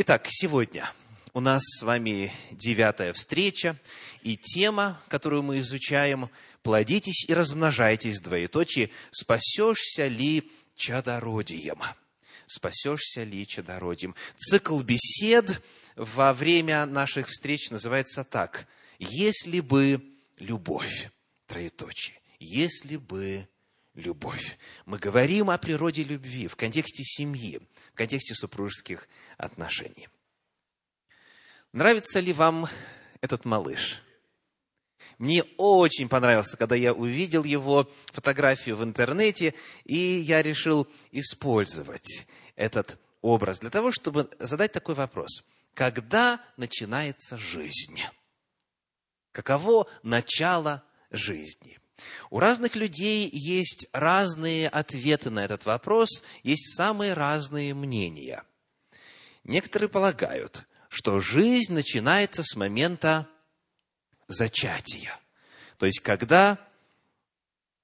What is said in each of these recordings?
Итак, сегодня у нас с вами 9-я встреча, и тема, которую мы изучаем, «Плодитесь и размножайтесь», двоеточие, «Спасешься ли чадородием?» «Спасешься ли чадородием?» Цикл бесед во время наших встреч называется так: «Если бы любовь», троеточие, «Если бы любовь». Мы говорим о природе любви в контексте семьи, в контексте супружеских отношений. Нравится ли вам этот малыш? Мне очень понравился, когда я увидел его фотографию в интернете, и я решил использовать этот образ для того, чтобы задать такой вопрос: когда начинается жизнь? Каково начало жизни? У разных людей есть разные ответы на этот вопрос, есть самые разные мнения. Некоторые полагают, что жизнь начинается с момента зачатия. То есть, когда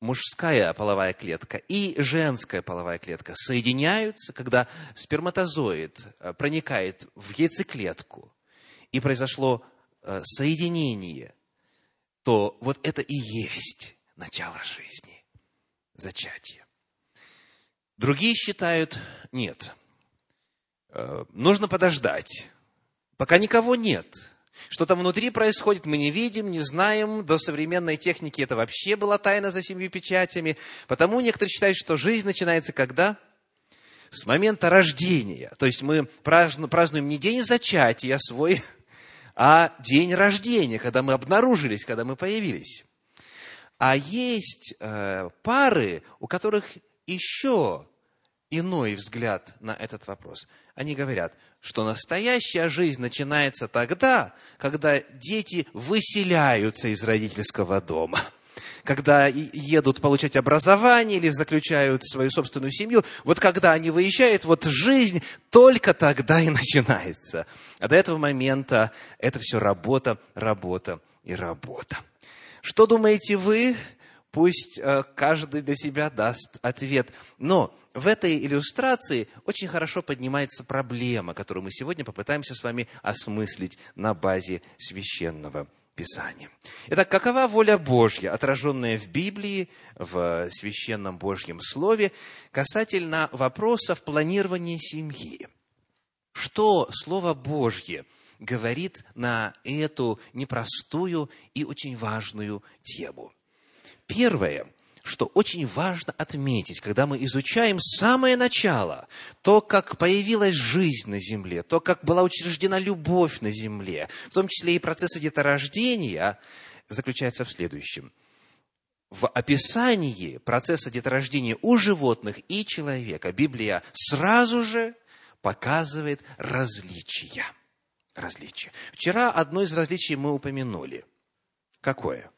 мужская половая клетка и женская половая клетка соединяются, когда сперматозоид проникает в яйцеклетку, и произошло соединение, то вот это и есть начало жизни, зачатие. Другие считают, нет, нужно подождать, пока никого нет. Что там внутри происходит, мы не видим, не знаем. До современной техники это вообще была тайна за 7 печатями. Потому некоторые считают, что жизнь начинается когда? С момента рождения. То есть мы празднуем не день зачатия свой, а день рождения, когда мы обнаружились, когда мы появились. А есть пары, у которых еще иной взгляд на этот вопрос. Они говорят, что настоящая жизнь начинается тогда, когда дети выселяются из родительского дома, когда едут получать образование или заключают свою собственную семью. Вот когда они выезжают, вот жизнь только тогда и начинается. А до этого момента это все работа, работа и работа. Что думаете вы? Пусть каждый для себя даст ответ. Но в этой иллюстрации очень хорошо поднимается проблема, которую мы сегодня попытаемся с вами осмыслить на базе Священного Писания. Итак, какова воля Божья, отраженная в Библии, в Священном Божьем Слове, касательно вопросов планирования семьи? Что Слово Божье говорит на эту непростую и очень важную тему? Первое, что очень важно отметить, когда мы изучаем самое начало, то, как появилась жизнь на земле, то, как была учреждена любовь на земле, в том числе и процесс деторождения, заключается в следующем. В описании процесса деторождения у животных и человека Библия сразу же показывает различия. Вчера одно из различий мы упомянули. Какое?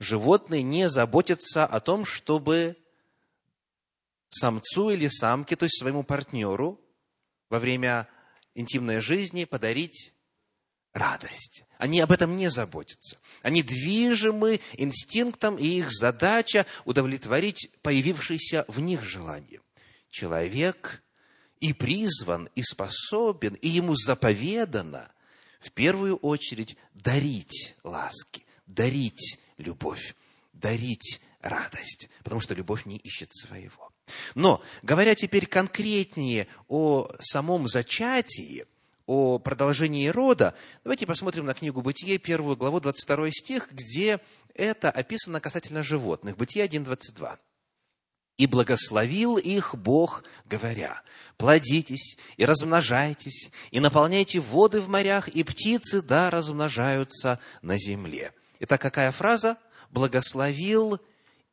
Животные не заботятся о том, чтобы самцу или самке, то есть своему партнеру, во время интимной жизни подарить радость. Они об этом не заботятся. Они движимы инстинктом, и их задача удовлетворить появившееся в них желание. Человек и призван, и способен, и ему заповедано в первую очередь дарить ласки, дарить любовь, дарить радость, потому что любовь не ищет своего. Но, говоря теперь конкретнее о самом зачатии, о продолжении рода, давайте посмотрим на книгу «Бытие», 1 главу, 22 стих, где это описано касательно животных. Бытие 1:22. «И благословил их Бог, говоря: плодитесь и размножайтесь, и наполняйте воды в морях, и птицы да размножаются на земле». Итак, какая фраза? «Благословил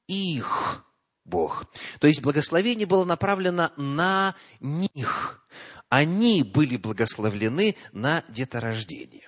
их Бог». То есть, благословение было направлено на них. Они были благословлены на деторождение.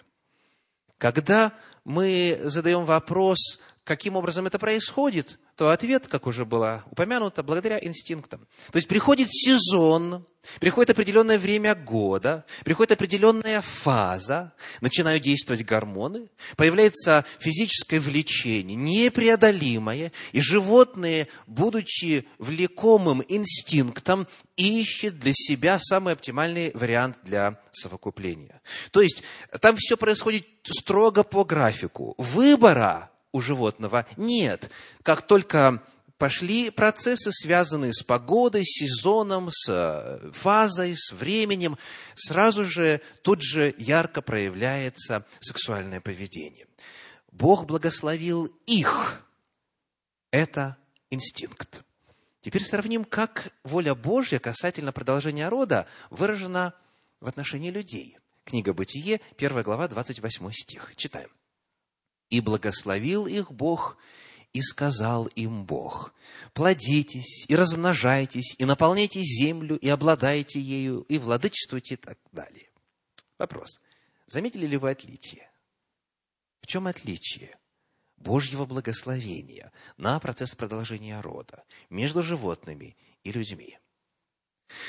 Когда мы задаем вопрос, каким образом это происходит, то ответ, как уже было упомянуто, благодаря инстинктам. То есть приходит сезон, приходит определенное время года, приходит определенная фаза, начинают действовать гормоны, появляется физическое влечение, непреодолимое, и животное, будучи влекомым инстинктом, ищет для себя самый оптимальный вариант для совокупления. То есть там все происходит строго по графику. Выбора у животного нет. Как только пошли процессы, связанные с погодой, с сезоном, с фазой, с временем, сразу же, тут же ярко проявляется сексуальное поведение. Бог благословил их. Это инстинкт. Теперь сравним, как воля Божья касательно продолжения рода выражена в отношении людей. Книга Бытие, 1 глава, 28 стих. Читаем. «И благословил их Бог, и сказал им Бог, плодитесь, и размножайтесь, и наполняйте землю, и обладайте ею, и владычествуйте», и так далее. Вопрос. Заметили ли вы отличие? В чем отличие Божьего благословения на процесс продолжения рода между животными и людьми?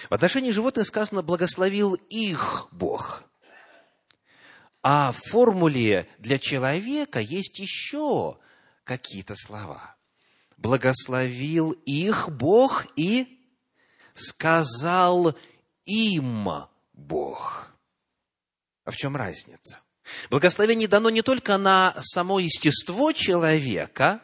В отношении животных сказано «благословил их Бог». А в формуле для человека есть еще какие-то слова. «Благословил их Бог и сказал им Бог». А в чем разница? Благословение дано не только на само естество человека,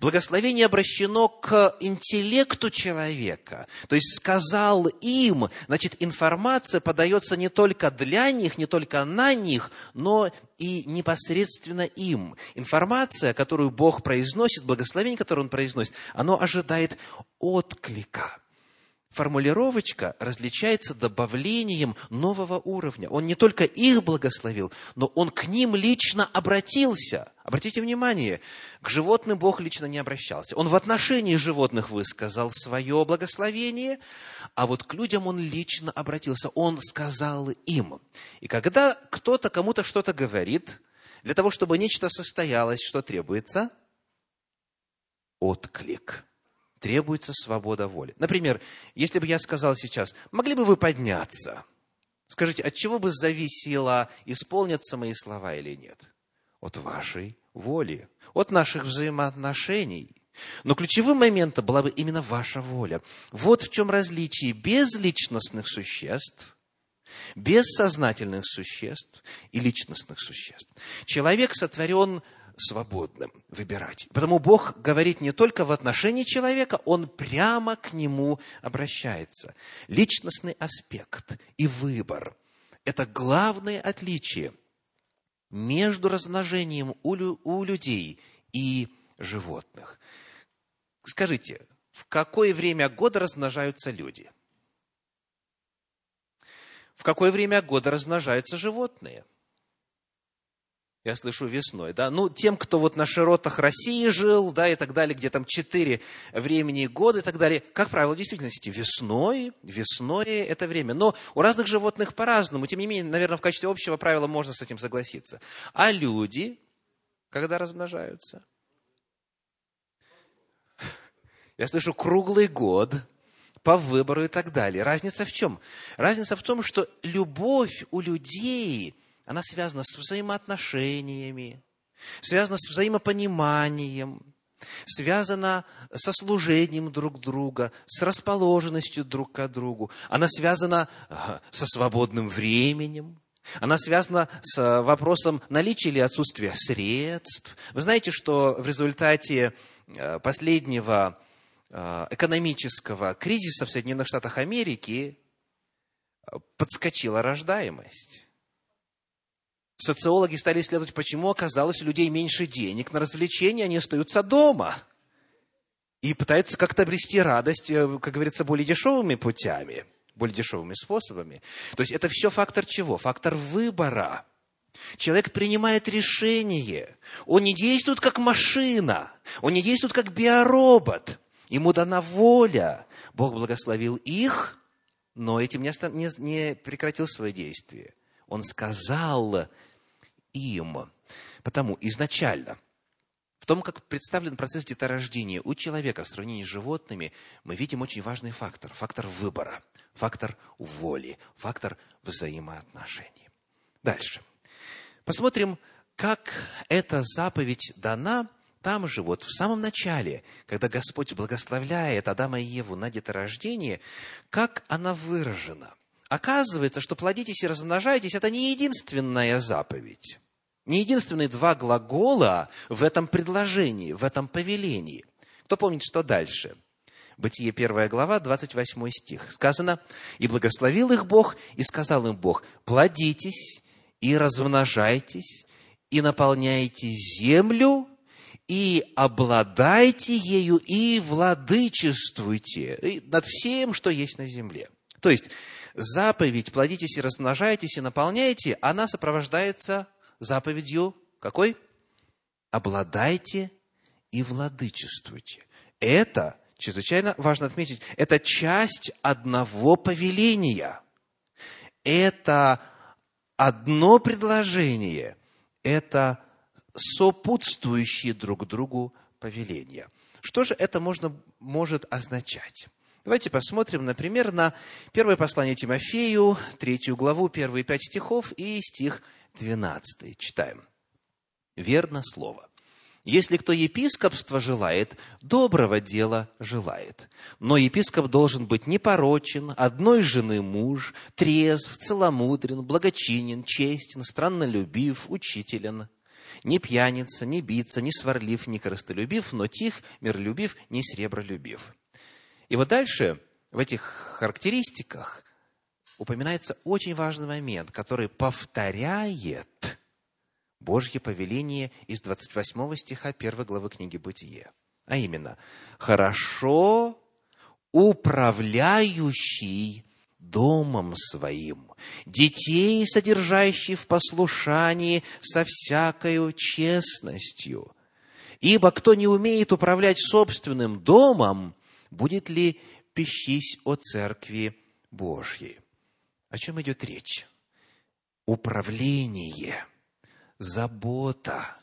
благословение обращено к интеллекту человека. То есть сказал им, значит, информация подается не только для них, не только на них, но и непосредственно им. Информация, которую Бог произносит, благословение, которое Он произносит, оно ожидает отклика. Формулировочка различается добавлением нового уровня. Он не только их благословил, но он к ним лично обратился. Обратите внимание, к животным Бог лично не обращался. Он в отношении животных высказал свое благословение, а вот к людям он лично обратился. Он сказал им. И когда кто-то кому-то что-то говорит, для того, чтобы нечто состоялось, что требуется? Отклик. Требуется свобода воли. Например, если бы я сказал сейчас, могли бы вы подняться? Скажите, от чего бы зависело, исполнятся мои слова или нет? От вашей воли, от наших взаимоотношений. Но ключевым моментом была бы именно ваша воля. Вот в чем различие безличностных существ, бессознательных существ и личностных существ. Человек сотворен свободным выбирать. Потому Бог говорит не только в отношении человека, Он прямо к нему обращается. Личностный аспект и выбор – это главное отличие между размножением у людей и животных. Скажите, в какое время года размножаются люди? В какое время года размножаются животные? Я слышу весной, да. Ну, тем, кто вот на широтах России жил, да, и так далее, где там 4 времени года и так далее. Как правило, в действительности весной это время. Но у разных животных по-разному. Тем не менее, наверное, в качестве общего правила можно с этим согласиться. А люди, когда размножаются? Я слышу, круглый год, по выбору и так далее. Разница в чем? Разница в том, что любовь у людей... Она связана с взаимоотношениями, связана с взаимопониманием, связана со служением друг друга, с расположенностью друг к другу. Она связана со свободным временем. Она связана с вопросом наличия или отсутствия средств. Вы знаете, что в результате последнего экономического кризиса в Соединенных Штатах Америки подскочила рождаемость. Социологи стали исследовать, почему оказалось у людей меньше денег на развлечения, они остаются дома и пытаются как-то обрести радость, как говорится, более дешевыми путями, более дешевыми способами. То есть это все фактор чего? Фактор выбора. Человек принимает решение. Он не действует как машина, он не действует как биоробот. Ему дана воля. Бог благословил их, но этим не прекратил свое действие. Он сказал им. Потому изначально В том, как представлен процесс деторождения у человека в сравнении с животными, мы видим очень важный фактор. Фактор выбора, фактор воли, фактор взаимоотношений. Дальше. Посмотрим, как эта заповедь дана там же, вот в самом начале, когда Господь благословляет Адама и Еву на деторождение, как она выражена. Оказывается, что плодитесь и размножайтесь – это не единственная заповедь. Не единственные два глагола в этом предложении, в этом повелении. Кто помнит, что дальше? Бытие 1 глава, 28 стих. Сказано: «И благословил их Бог, и сказал им Бог: плодитесь и размножайтесь, и наполняйте землю, и обладайте ею, и владычествуйте над всем, что есть на земле». То есть заповедь «плодитесь и размножайтесь, и наполняйте», она сопровождается заповедью какой? «Обладайте и владычествуйте». Это, чрезвычайно важно отметить, это часть одного повеления. Это одно предложение. Это сопутствующие друг другу повеления. Что же это может означать? Давайте посмотрим, например, на первое послание Тимофею, 3 главу, первые 5 стихов и стих 12. Читаем. «Верно слово. Если кто епископства желает, доброго дела желает. Но епископ должен быть непорочен, одной жены муж, трезв, целомудрен, благочинен, честен, страннолюбив, учителен. Не пьяница, не биться, не сварлив, не корыстолюбив, но тих, миролюбив, не сребролюбив». И вот дальше в этих характеристиках упоминается очень важный момент, который повторяет Божье повеление из 28 стиха 1 главы книги «Бытие». А именно: «Хорошо управляющий домом своим, детей содержащий в послушании со всякою честностью. Ибо кто не умеет управлять собственным домом, будет ли пищись о церкви Божьей?» О чем идет речь? Управление, забота.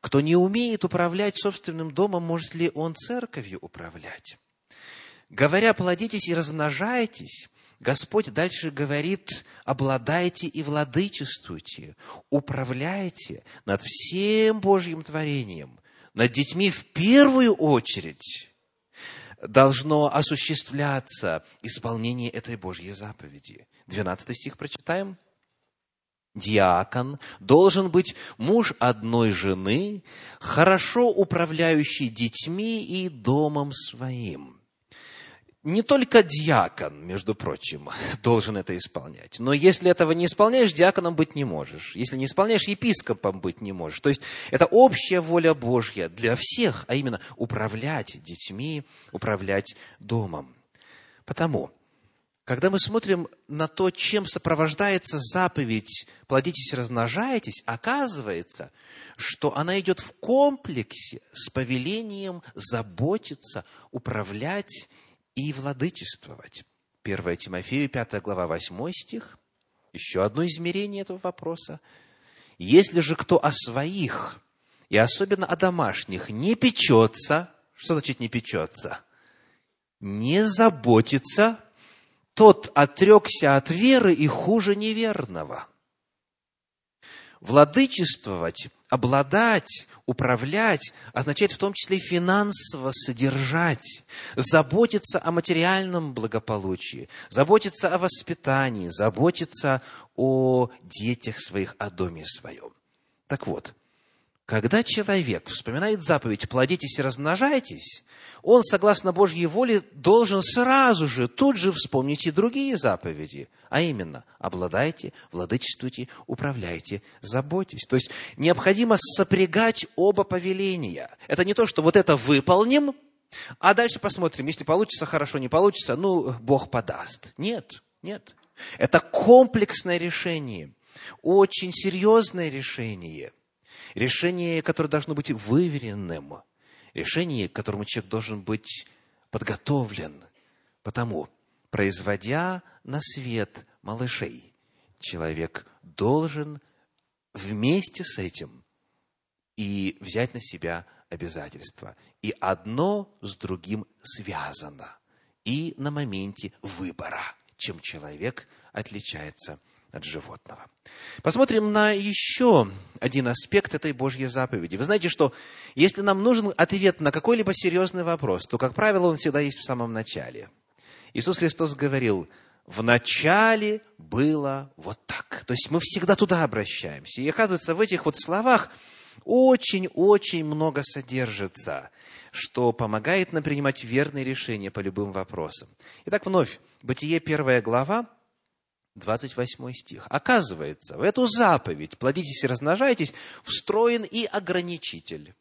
Кто не умеет управлять собственным домом, может ли он церковью управлять? Говоря «плодитесь и размножайтесь», Господь дальше говорит: обладайте и владычествуйте, управляйте над всем Божьим творением, над детьми в первую очередь. Должно осуществляться исполнение этой Божьей заповеди. 12 стих прочитаем. «Диакон должен быть муж одной жены, хорошо управляющий детьми и домом своим». Не только диакон, между прочим, должен это исполнять. Но если этого не исполняешь, диаконом быть не можешь. Если не исполняешь, епископом быть не можешь. То есть это общая воля Божья для всех, а именно управлять детьми, управлять домом. Потому, когда мы смотрим на то, чем сопровождается заповедь «плодитесь и размножайтесь», оказывается, что она идет в комплексе с повелением заботиться, управлять и владычествовать. 1 Тимофею, 5 глава, 8 стих. Еще одно измерение этого вопроса. «Если же кто о своих, и особенно о домашних, не печется». Что значит «не печется»? «Не заботится», тот отрекся от веры и хуже неверного. Владычествовать, обладать, управлять означает в том числе и финансово содержать, заботиться о материальном благополучии, заботиться о воспитании, заботиться о детях своих, о доме своем. Так вот, когда человек вспоминает заповедь «плодитесь и размножайтесь», он, согласно Божьей воле, должен сразу же, тут же вспомнить и другие заповеди, а именно «обладайте, владычествуйте, управляйте, заботьтесь». То есть необходимо сопрягать оба повеления. Это не то, что вот это выполним, а дальше посмотрим, если получится хорошо, не получится, ну, Бог подаст. Нет, нет. Это комплексное решение, очень серьезное решение. Решение, которое должно быть выверенным. Решение, к которому человек должен быть подготовлен. Потому, производя на свет малышей, человек должен вместе с этим и взять на себя обязательства. И одно с другим связано. И на моменте выбора, чем человек отличается от животного. Посмотрим на еще один аспект этой Божьей заповеди. Вы знаете, что если нам нужен ответ на какой-либо серьезный вопрос, то, как правило, он всегда есть в самом начале. Иисус Христос говорил: в начале было вот так. То есть мы всегда туда обращаемся. И оказывается, в этих вот словах очень-очень много содержится, что помогает нам принимать верные решения по любым вопросам. Итак, вновь, Бытие 1 глава, 28 стих. Оказывается, в эту заповедь «плодитесь и размножайтесь» встроен и ограничитель.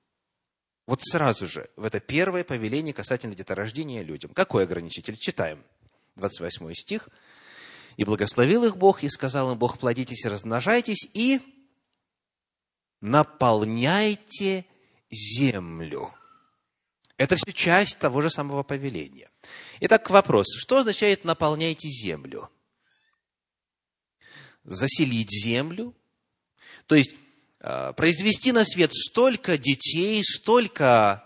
Вот сразу же, в это первое повеление касательно деторождения людям. Какой ограничитель? Читаем. 28 стих. «И благословил их Бог, и сказал им Бог: плодитесь и размножайтесь, и наполняйте землю». Это все часть того же самого повеления. Итак, вопрос. Что означает «наполняйте землю»? Заселить землю, то есть произвести на свет столько детей, столько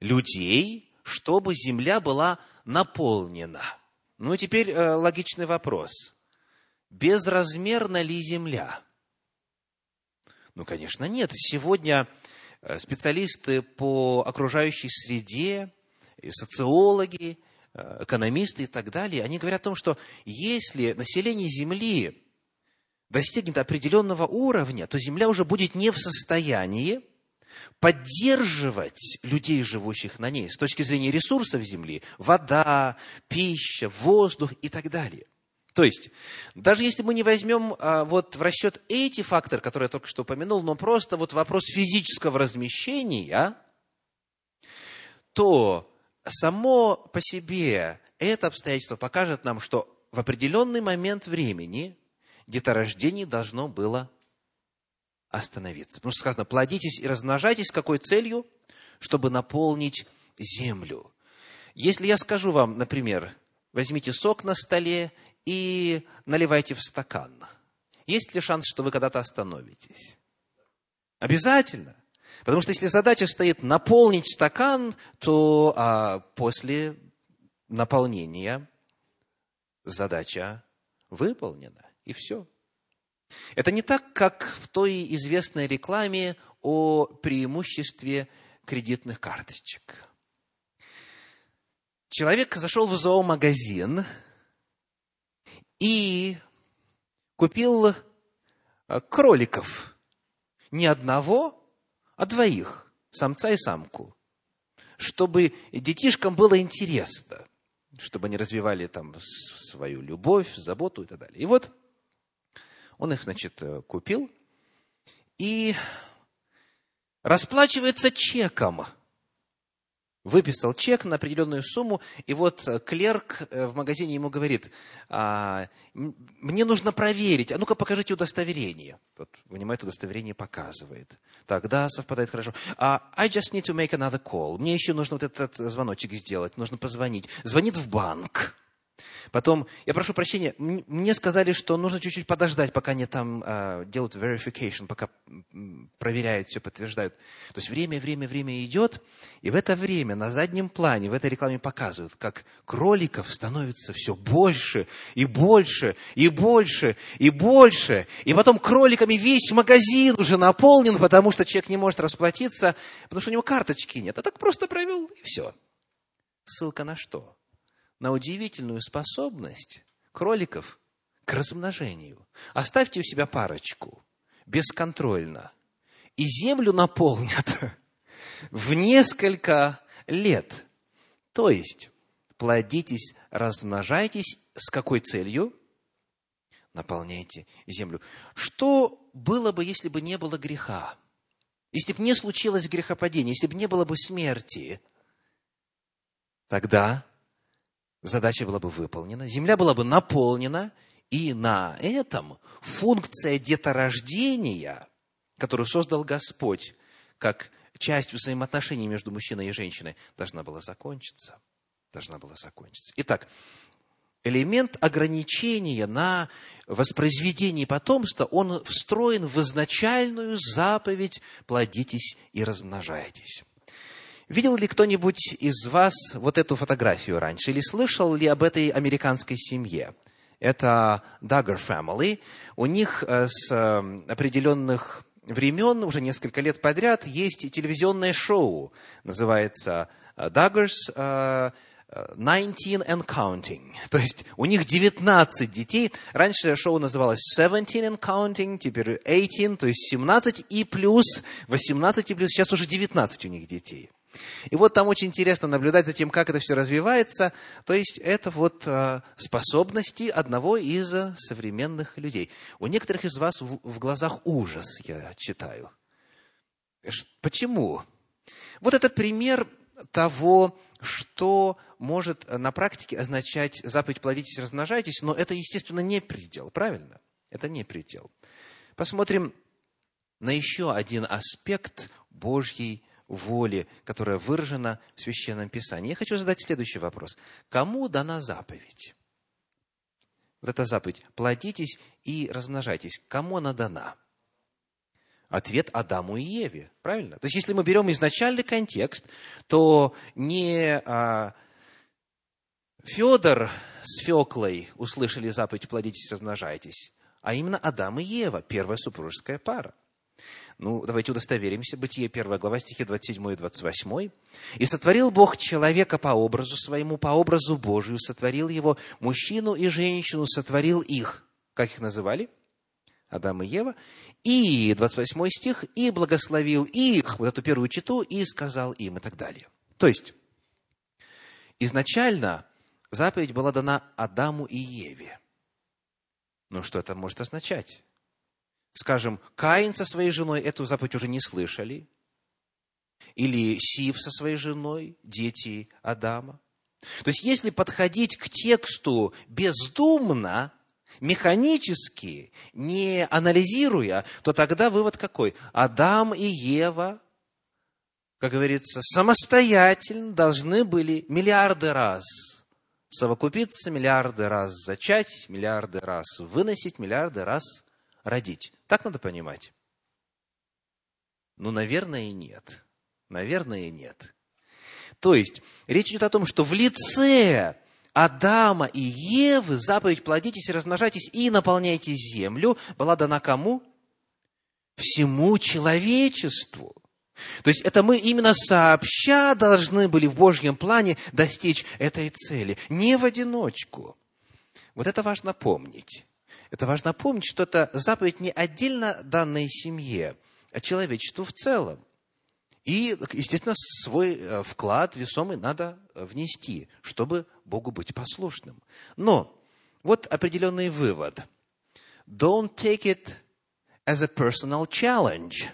людей, чтобы земля была наполнена. Ну и теперь логичный вопрос. Безразмерна ли земля? Ну, конечно, нет. Сегодня специалисты по окружающей среде, социологи, экономисты и так далее, они говорят о том, что если население Земли достигнет определенного уровня, то Земля уже будет не в состоянии поддерживать людей, живущих на ней, с точки зрения ресурсов Земли, вода, пища, воздух и так далее. То есть, даже если мы не возьмем в расчет эти факторы, которые я только что упомянул, но просто вопрос физического размещения, то само по себе это обстоятельство покажет нам, что в определенный момент времени деторождение должно было остановиться. Потому что сказано: плодитесь и размножайтесь. С какой целью? Чтобы наполнить землю. Если я скажу вам, например, возьмите сок на столе и наливайте в стакан, есть ли шанс, что вы когда-то остановитесь? Обязательно. Потому что если задача стоит наполнить стакан, то после наполнения задача выполнена. И все. Это не так, как в той известной рекламе о преимуществе кредитных карточек. Человек зашел в зоомагазин и купил кроликов. Не одного, а двоих, самца и самку. Чтобы детишкам было интересно, чтобы они развивали там свою любовь, заботу и так далее. И вот он их, значит, купил и расплачивается чеком. Выписал чек на определенную сумму, и вот клерк в магазине ему говорит: мне нужно проверить, а ну-ка покажите удостоверение. Вот, вынимает удостоверение, показывает. Тогда совпадает хорошо. I just need to make another call. Мне еще нужно вот этот звоночек сделать, нужно позвонить. Звонит в банк. Потом: я прошу прощения, мне сказали, что нужно чуть-чуть подождать, пока они там делают verification, пока проверяют, все подтверждают. То есть время идет, и в это время на заднем плане, в этой рекламе показывают, как кроликов становится все больше и больше, и больше, и больше. И потом кроликами весь магазин уже наполнен, потому что человек не может расплатиться, потому что у него карточки нет. А так просто провел, и все. Ссылка на что? На удивительную способность кроликов к размножению. Оставьте у себя парочку бесконтрольно, и землю наполнят в несколько лет. То есть, плодитесь, размножайтесь. С какой целью? Наполняйте землю. Что было бы, если бы не было греха? Если бы не случилось грехопадение, если бы не было бы смерти, тогда задача была бы выполнена, земля была бы наполнена, и на этом функция деторождения, которую создал Господь как часть взаимоотношений между мужчиной и женщиной, должна была закончиться. Итак, элемент ограничения на воспроизведение потомства, он встроен в изначальную заповедь «плодитесь и размножайтесь». Видел ли кто-нибудь из вас вот эту фотографию раньше? Или слышал ли об этой американской семье? Это Duggar Family. У них с определенных времен, уже несколько лет подряд, есть телевизионное шоу. Называется Duggar's 19 and Counting. То есть у них 19 детей. Раньше шоу называлось 17 and Counting, теперь 18, то есть 17 и плюс, 18 и плюс. Сейчас уже 19 у них детей. И вот там очень интересно наблюдать за тем, как это все развивается. То есть это вот способности одного из современных людей. У некоторых из вас в глазах ужас, я читаю. Почему? Вот это пример того, что может на практике означать заповедь «плодитесь, размножайтесь», но это, естественно, не предел, правильно? Это не предел. Посмотрим на еще один аспект Божьей воли, которая выражена в Священном Писании. Я хочу задать следующий вопрос. Кому дана заповедь? Вот эта заповедь «плодитесь и размножайтесь». Кому она дана? Ответ — Адаму и Еве, правильно? То есть, если мы берем изначальный контекст, то не Федор с Феклой услышали заповедь «плодитесь, размножайтесь», а именно Адам и Ева, первая супружеская пара. Ну, давайте удостоверимся. Бытие 1 глава, стихи 27 и 28. «И сотворил Бог человека по образу своему, по образу Божию сотворил его, мужчину и женщину сотворил их». Как их называли? Адам и Ева. И 28 стих, «и благословил их», вот эту первую чету, «и сказал им», и так далее. То есть, изначально заповедь была дана Адаму и Еве. Ну, что это может означать? Скажем, Каин со своей женой эту заповедь уже не слышали. Или Сив со своей женой, дети Адама. То есть, если подходить к тексту бездумно, механически, не анализируя, то тогда вывод какой? Адам и Ева, как говорится, самостоятельно должны были миллиарды раз совокупиться, миллиарды раз зачать, миллиарды раз выносить, миллиарды раз родить. Так надо понимать? Ну, наверное, нет. Наверное, нет. То есть, речь идет о том, что в лице Адама и Евы заповедь «плодитесь, размножайтесь и наполняйте землю» была дана кому? Всему человечеству. То есть это мы именно сообща должны были в Божьем плане достичь этой цели, не в одиночку. Вот это важно помнить. Это важно помнить, что это заповедь не отдельно данной семье, а человечеству в целом. И, естественно, свой вклад весомый надо внести, чтобы Богу быть послушным. Но вот определенный вывод. Don't take it as a personal challenge.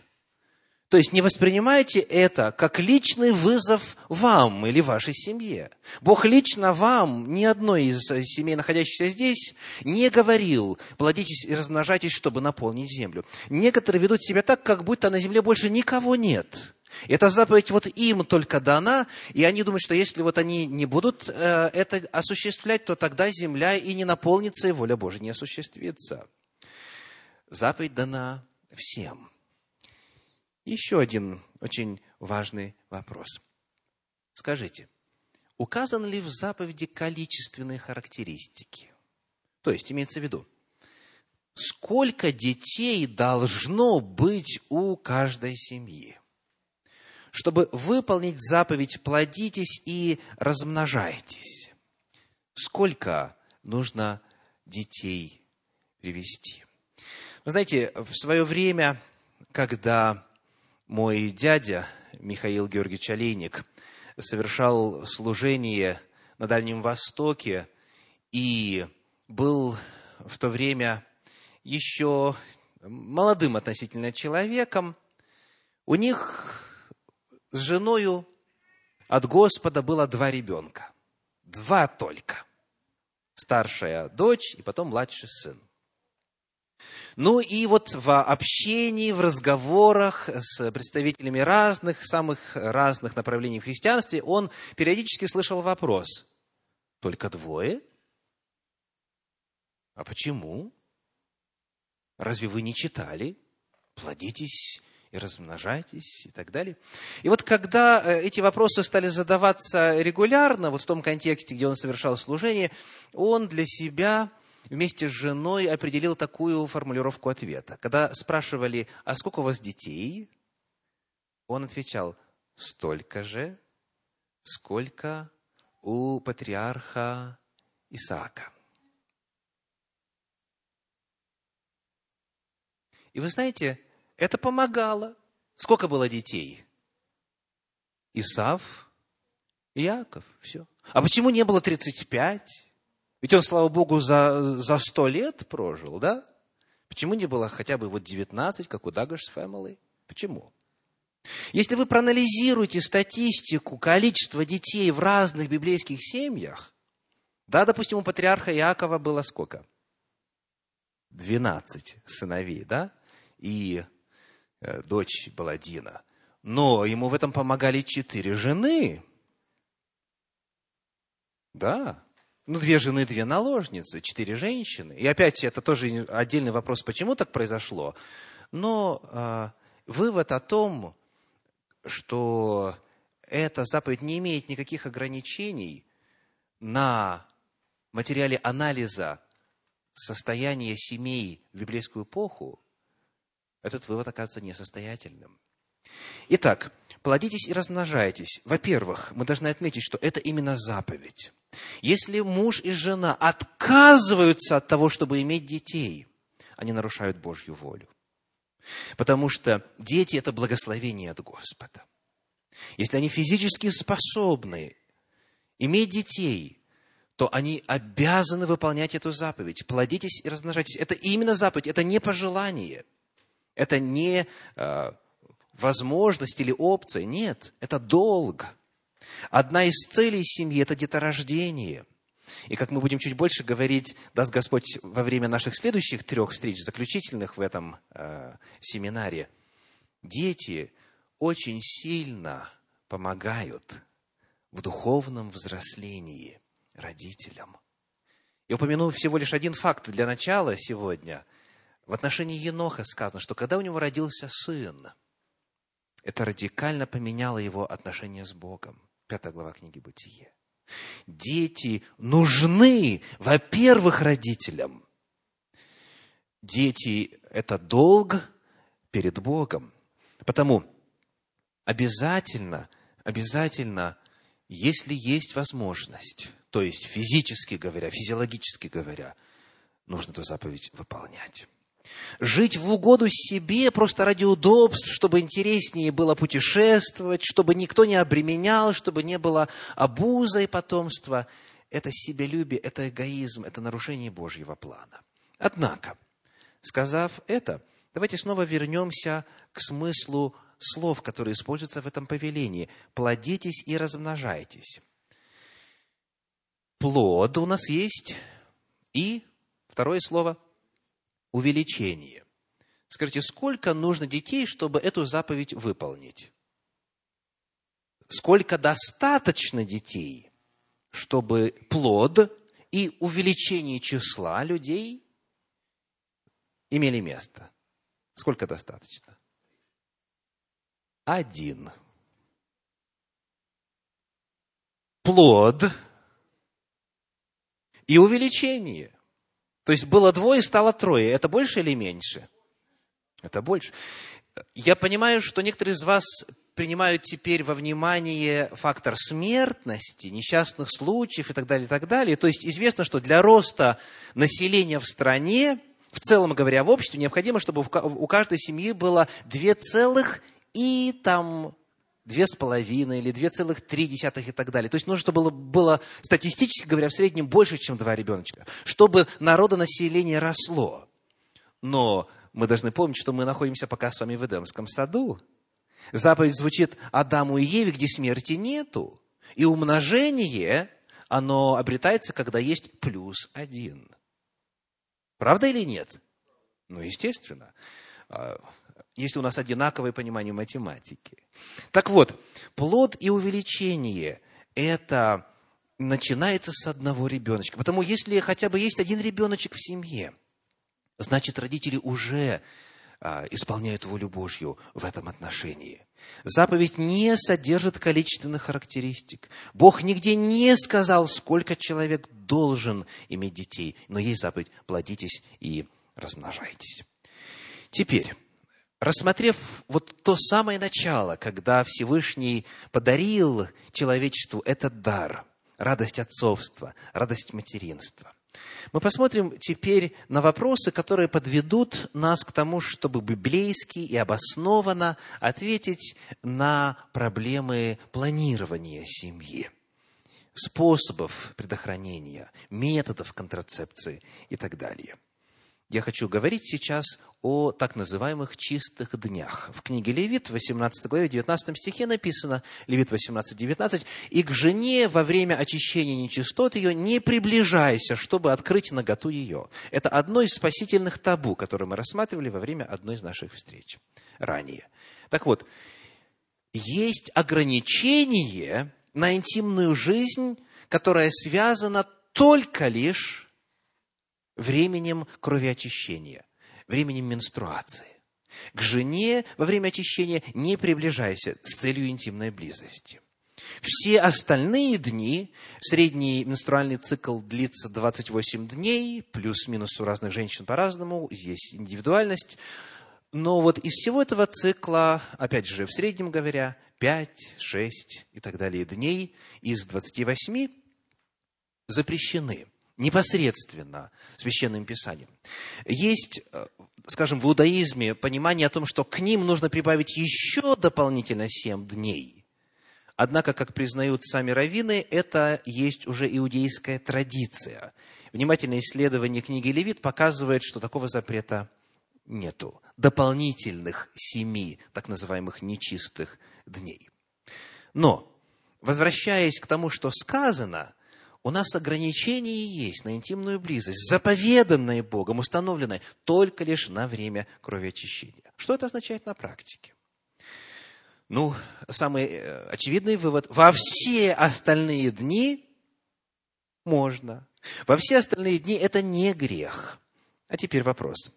То есть не воспринимайте это как личный вызов вам или вашей семье. Бог лично вам, ни одной из семей, находящихся здесь, не говорил «плодитесь и размножайтесь, чтобы наполнить землю». Некоторые ведут себя так, как будто на земле больше никого нет. Эта заповедь вот им только дана, и они думают, что если вот они не будут это осуществлять, то тогда земля и не наполнится, и воля Божия не осуществится. Заповедь дана всем. Еще один очень важный вопрос. Скажите, указаны ли в заповеди количественные характеристики? То есть, имеется в виду, сколько детей должно быть у каждой семьи? Чтобы выполнить заповедь «плодитесь и размножайтесь», сколько нужно детей привести? Вы знаете, в свое время, когда мой дядя Михаил Георгиевич Олейник совершал служение на Дальнем Востоке и был в то время еще молодым относительно человеком, у них с женою от Господа было 2 ребенка. 2 только. Старшая дочь и потом младший сын. Ну и вот в общении, в разговорах с представителями самых разных направлений в христианстве он периодически слышал вопрос. Только 2? А почему? Разве вы не читали? Плодитесь и размножайтесь, и так далее. И вот когда эти вопросы стали задаваться регулярно, вот в том контексте, где он совершал служение, он для себя вместе с женой определил такую формулировку ответа. Когда спрашивали, а сколько у вас детей? Он отвечал, столько же, сколько у патриарха Исаака. И вы знаете, это помогало. Сколько было детей? Исав и Иаков. Все. А почему не было 35? Ведь он, слава Богу, за 100 лет прожил, да? Почему не было хотя бы вот 19, как у Duggar Family? Почему? Если вы проанализируете статистику количества детей в разных библейских семьях, да, допустим, у патриарха Иакова было сколько? 12 сыновей, да? И дочь была Дина. Но ему в этом помогали 4 жены. Да. 2 жены, 2 наложницы, 4 женщины. И опять это тоже отдельный вопрос, почему так произошло. Но вывод о том, что эта заповедь не имеет никаких ограничений на материале анализа состояния семей в библейскую эпоху, этот вывод оказывается несостоятельным. Итак, плодитесь и размножайтесь. Во-первых, мы должны отметить, что это именно заповедь. Если муж и жена отказываются от того, чтобы иметь детей, они нарушают Божью волю. Потому что дети – это благословение от Господа. Если они физически способны иметь детей, то они обязаны выполнять эту заповедь. Плодитесь и размножайтесь. Это именно заповедь, это не пожелание. Это не возможность или опция. Нет, это долг. Одна из целей семьи – это деторождение. И как мы будем чуть больше говорить, даст Господь во время наших следующих 3 встреч, заключительных в этом семинаре, дети очень сильно помогают в духовном взрослении родителям. Я упомяну всего лишь один факт для начала сегодня. В отношении Еноха сказано, что когда у него родился сын, это радикально поменяло его отношение с Богом. 5 глава книги «Бытие». Дети нужны, во-первых, родителям. Дети – это долг перед Богом. Потому обязательно, обязательно, если есть возможность, то есть физически говоря, физиологически говоря, нужно эту заповедь выполнять. Жить в угоду себе просто ради удобств, чтобы интереснее было путешествовать, чтобы никто не обременял, чтобы не было обузы и потомства. Это себелюбие, это эгоизм, это нарушение Божьего плана. Однако, сказав это, давайте снова вернемся к смыслу слов, которые используются в этом повелении. Плодитесь и размножайтесь. Плод у нас есть. И второе слово – увеличение. Скажите, сколько нужно детей, чтобы эту заповедь выполнить? Сколько достаточно детей, чтобы плод и увеличение числа людей имели место? Сколько достаточно? 1. Плод и увеличение. То есть было 2, стало 3. Это больше или меньше? Это больше. Я понимаю, что некоторые из вас принимают теперь во внимание фактор смертности, несчастных случаев и так далее, и так далее. То есть известно, что для роста населения в стране, в целом говоря, в обществе, необходимо, чтобы у каждой семьи было 2,5 или 2,3 и так далее. То есть нужно, чтобы было, статистически говоря, в среднем больше, чем 2 ребеночка, чтобы народонаселение росло. Но мы должны помнить, что мы находимся пока с вами в Эдемском саду. Заповедь звучит Адаму и Еве, где смерти нету. И умножение, оно обретается, когда есть +1. Правда или нет? Естественно. Если у нас одинаковое понимание математики. Так вот, плод и увеличение – это начинается с 1 ребеночка. Потому если хотя бы есть 1 ребеночек в семье, значит, родители уже исполняют волю Божью в этом отношении. Заповедь не содержит количественных характеристик. Бог нигде не сказал, сколько человек должен иметь детей, но есть заповедь «плодитесь и размножайтесь». Теперь, рассмотрев вот то самое начало, когда Всевышний подарил человечеству этот дар, радость отцовства, радость материнства, мы посмотрим теперь на вопросы, которые подведут нас к тому, чтобы библейски и обоснованно ответить на проблемы планирования семьи, способов предохранения, методов контрацепции и так далее. Я хочу говорить сейчас о так называемых чистых днях. В книге Левит, 18 главе, 19 стихе написано, Левит 18, 19, «И к жене во время очищения нечистот ее не приближайся, чтобы открыть наготу ее». Это одно из спасительных табу, которое мы рассматривали во время одной из наших встреч ранее. Так вот, есть ограничение на интимную жизнь, которое связано только лишь временем кровеочищения, временем менструации. К жене во время очищения не приближайся с целью интимной близости. Все остальные дни, средний менструальный цикл длится 28 дней, плюс-минус у разных женщин по-разному, здесь индивидуальность, но вот из всего этого цикла, опять же, в среднем говоря, 5, 6 и так далее дней из 28 запрещены непосредственно Священным Писанием. Есть, скажем, в иудаизме понимание о том, что к ним нужно прибавить еще дополнительно 7 дней. Однако, как признают сами раввины, это есть уже иудейская традиция. Внимательное исследование книги Левит показывает, что такого запрета нету. Дополнительных 7 так называемых нечистых дней. Но, возвращаясь к тому, что сказано, у нас ограничение есть на интимную близость, заповеданное Богом, установленное только лишь на время кровеочищения. Что это означает на практике? Ну, самый очевидный вывод. Во все остальные дни можно. Во все остальные дни это не грех. А теперь вопрос.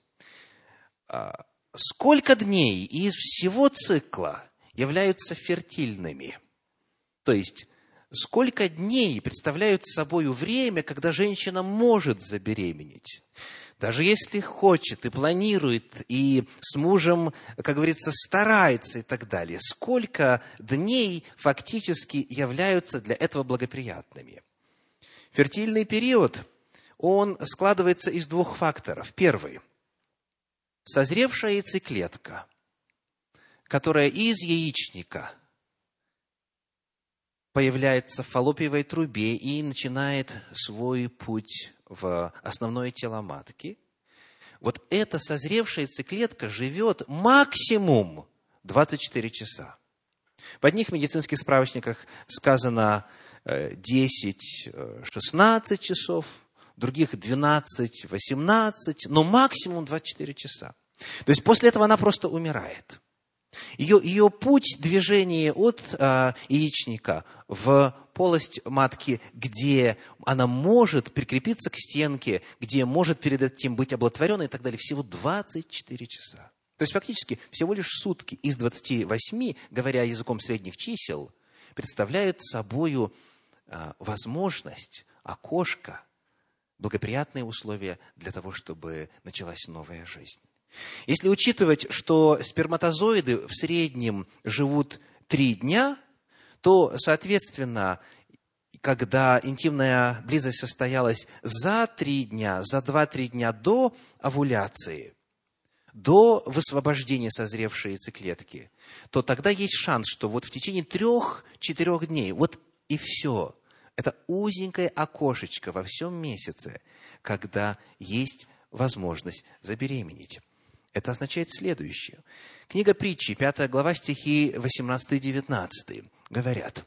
Сколько дней из всего цикла являются фертильными? То есть, сколько дней представляют собой время, когда женщина может забеременеть? Даже если хочет и планирует, и с мужем, как говорится, старается и так далее. Сколько дней фактически являются для этого благоприятными? Фертильный период, он складывается из двух факторов. Первый – созревшая яйцеклетка, которая из яичника появляется в фаллопиевой трубе и начинает свой путь в основное тело матки. Вот эта созревшая яйцеклетка живет максимум 24 часа. В одних медицинских справочниках сказано 10-16 часов, в других 12-18, но максимум 24 часа. То есть после этого она просто умирает. Ее путь движения от яичника в полость матки, где она может прикрепиться к стенке, где может перед этим быть оплодотворенной и так далее, всего 24 часа. То есть фактически всего лишь сутки из 28, говоря языком средних чисел, представляют собою возможность, окошко, благоприятные условия для того, чтобы началась новая жизнь. Если учитывать, что сперматозоиды в среднем живут 3 дня, то, соответственно, когда интимная близость состоялась за 3 дня, за 2-3 дня до овуляции, до высвобождения созревшей яйцеклетки, то тогда есть шанс, что вот в течение 3-4 дней, вот и все. Это узенькое окошечко во всем месяце, когда есть возможность забеременеть. Это означает следующее. Книга Притчи, 5 глава, стихи 18-19 говорят: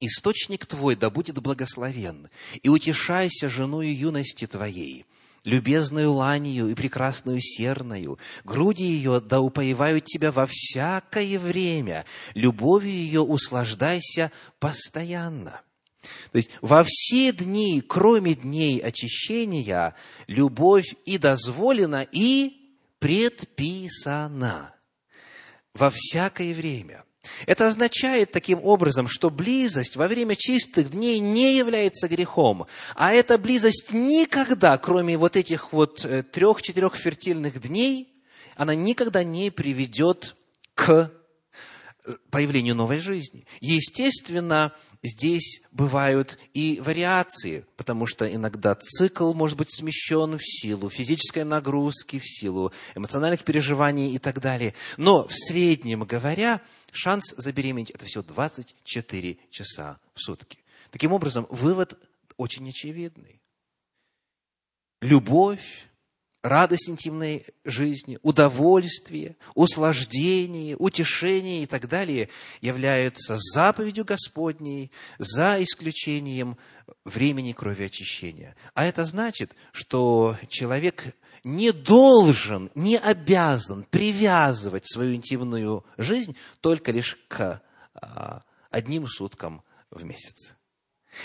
«Источник твой да будет благословен, и утешайся женою юности твоей, любезною ланью и прекрасною серною, груди ее да упоевают тебя во всякое время, любовью ее услаждайся постоянно». То есть во все дни, кроме дней очищения, любовь и дозволена, и предписана во всякое время. Это означает таким образом, что близость во время чистых дней не является грехом, а эта близость никогда, кроме вот этих вот 3-4 фертильных дней, она никогда не приведет к появлению новой жизни. Естественно, здесь бывают и вариации, потому что иногда цикл может быть смещен в силу физической нагрузки, в силу эмоциональных переживаний и так далее. Но в среднем говоря, шанс забеременеть – это всего 24 часа в сутки. Таким образом, вывод очень очевидный. Любовь, радость интимной жизни, удовольствие, услаждение, утешение и так далее являются заповедью Господней за исключением времени кровеочищения. А это значит, что человек не должен, не обязан привязывать свою интимную жизнь только лишь к одним суткам в месяц.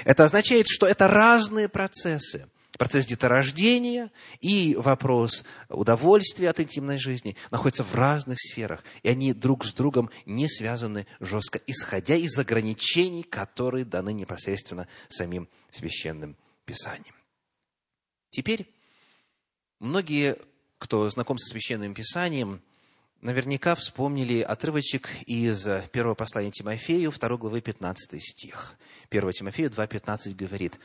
Это означает, что это разные процессы. Процесс деторождения и вопрос удовольствия от интимной жизни находятся в разных сферах, и они друг с другом не связаны жестко, исходя из ограничений, которые даны непосредственно самим Священным Писанием. Теперь, многие, кто знаком со Священным Писанием, наверняка вспомнили отрывочек из 1 послания Тимофею, 2 главы, 15 стих. 1 Тимофею 2:15 говорит: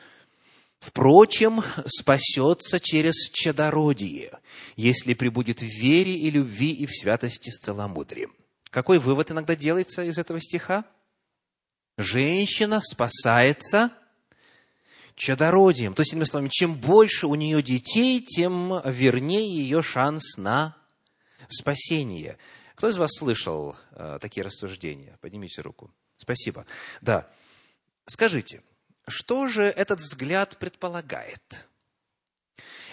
«Впрочем, спасется через чадородие, если пребудет в вере и любви и в святости с целомудрием». Какой вывод иногда делается из этого стиха? Женщина спасается чадородием. То есть, иными словами, чем больше у нее детей, тем вернее ее шанс на спасение. Кто из вас слышал такие рассуждения? Поднимите руку. Спасибо. Да. Скажите, что же этот взгляд предполагает?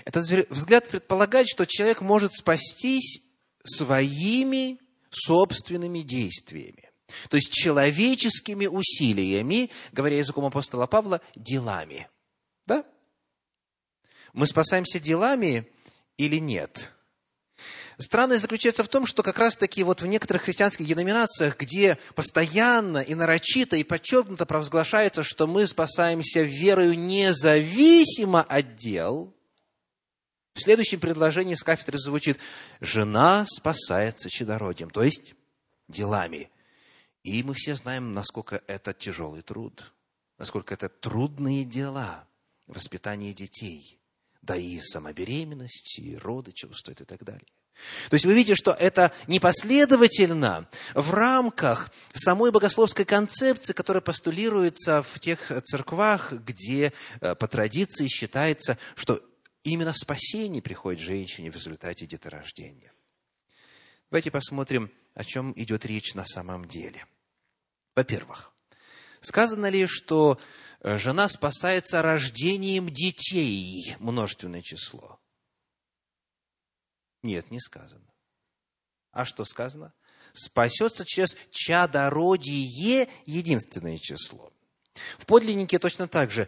Этот взгляд предполагает, что человек может спастись своими собственными действиями. То есть человеческими усилиями, говоря языком апостола Павла, делами. Да? Мы спасаемся делами или нет? Странность заключается в том, что как раз-таки вот в некоторых христианских деноминациях, где постоянно и нарочито, и подчеркнуто провозглашается, что мы спасаемся верою независимо от дел, в следующем предложении с кафедры звучит: «Жена спасается чадородием», то есть делами. И мы все знаем, насколько это тяжелый труд, насколько это трудные дела, воспитание детей, да и сама беременность, и роды, чего стоит и так далее. То есть вы видите, что это непоследовательно в рамках самой богословской концепции, которая постулируется в тех церквах, где по традиции считается, что именно спасение приходит женщине в результате деторождения. Давайте посмотрим, о чем идет речь на самом деле. Во-первых, сказано ли, что жена спасается рождением детей, множественное число? Нет, не сказано. А что сказано? Спасется через чадородие, единственное число. В подлиннике точно так же.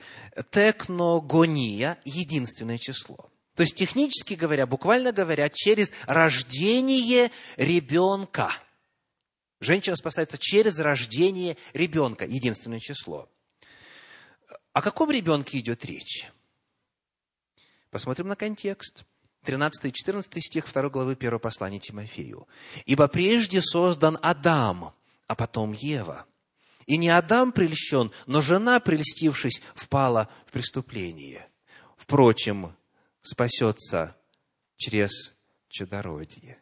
Текногония, единственное число. То есть, технически говоря, буквально говоря, через рождение ребенка. Женщина спасается через рождение ребенка, единственное число. О каком ребенке идет речь? Посмотрим на контекст. 13 и 14 стих 2 главы 1 послания Тимофею. «Ибо прежде создан Адам, а потом Ева. И не Адам прельщен, но жена, прельстившись, впала в преступление. Впрочем, спасется через чадородие».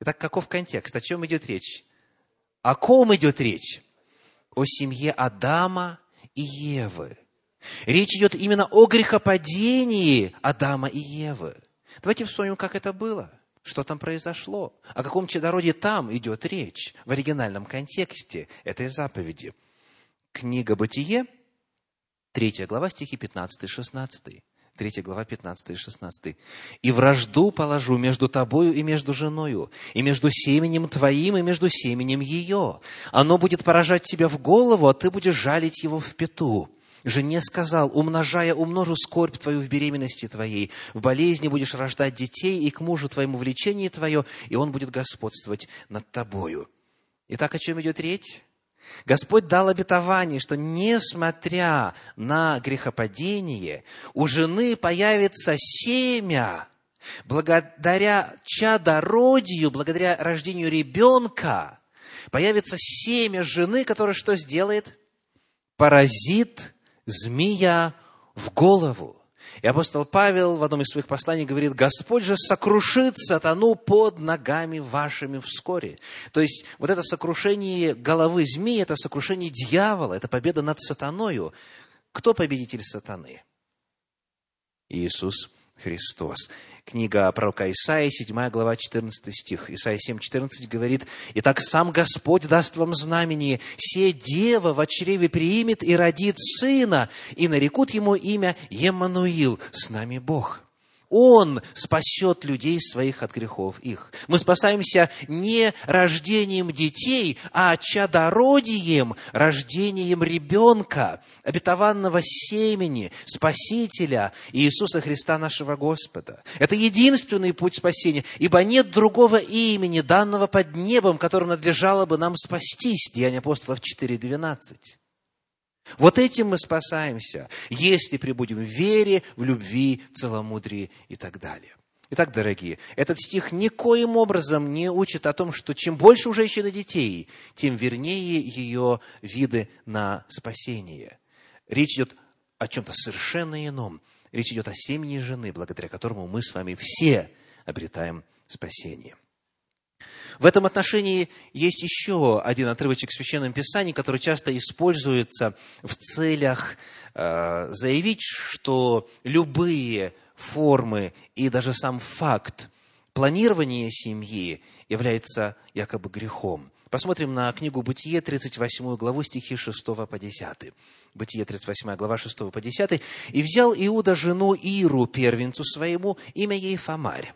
Итак, каков контекст? О чем идет речь? О ком идет речь? О семье Адама и Евы. Речь идет именно о грехопадении Адама и Евы. Давайте вспомним, как это было, что там произошло, о каком чадородии там идет речь в оригинальном контексте этой заповеди. Книга Бытие, 3 глава, стихи 15 и 16. 3 глава, 15 и 16. «И вражду положу между тобою и между женою, и между семенем твоим, и между семенем ее. Оно будет поражать тебя в голову, а ты будешь жалить его в пяту. жене сказал: умножая, умножу скорбь твою в беременности твоей, в болезни будешь рождать детей, и к мужу твоему влечение твое, и он будет господствовать над тобою. Итак, о чем идет речь? Господь дал обетование, что несмотря на грехопадение, у жены появится семя, благодаря чадородию, благодаря рождению ребенка, появится семя жены, которое что сделает? Поразит змея в голову. И апостол Павел в одном из своих посланий говорит: «Господь же сокрушит сатану под ногами вашими вскоре». То есть, вот это сокрушение головы змеи, это сокрушение дьявола, это победа над сатаною. Кто победитель сатаны? Иисус Христос. Книга пророка Исаии, 7 глава, 14 стих. Исаия 7, 14 говорит: «Итак, сам Господь даст вам знамение, се дева во чреве приимет и родит сына, и нарекут ему имя Еммануил, с нами Бог». Он спасет людей своих от грехов их. Мы спасаемся не рождением детей, а чадородием, рождением ребенка, обетованного семени, Спасителя Иисуса Христа нашего Господа. Это единственный путь спасения, ибо нет другого имени, данного под небом, которым надлежало бы нам спастись. Деяния апостолов 4:12. Вот этим мы спасаемся, если пребудем в вере, в любви, в целомудрии и так далее. Итак, дорогие, этот стих никоим образом не учит о том, что чем больше у женщины детей, тем вернее ее виды на спасение. Речь идет о чем-то совершенно ином. Речь идет о семени жены, благодаря которому мы с вами все обретаем спасение. В этом отношении есть еще один отрывочек в Священном Писании, который часто используется в целях заявить, что любые формы и даже сам факт планирования семьи является якобы грехом. Посмотрим на книгу «Бытие», 38 главу, стихи 6 по 10. «Бытие», 38 глава, 6 по 10. «И взял Иуда жену Иру, первенцу своему, имя ей Фомарь.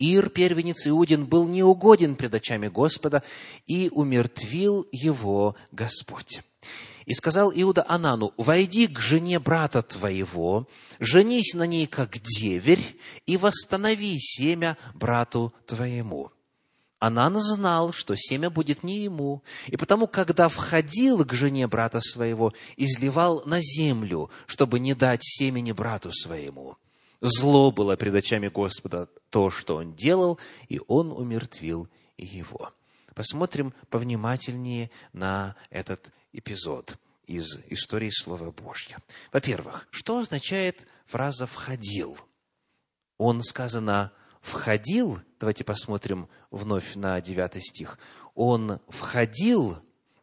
Ир, первенец Иудин, был неугоден пред очами Господа, и умертвил его Господь. И сказал Иуда Онану: войди к жене брата твоего, женись на ней, как деверь, и восстанови семя брату твоему. Онан знал, что семя будет не ему, и потому, когда входил к жене брата своего, изливал на землю, чтобы не дать семени брату своему. Зло было пред очами Господа то, что он делал, и он умертвил его». Посмотрим повнимательнее на этот эпизод из истории Слова Божьего. Во-первых, что означает фраза «входил»? Он, сказано, «входил». Давайте посмотрим вновь на 9 стих. «Он входил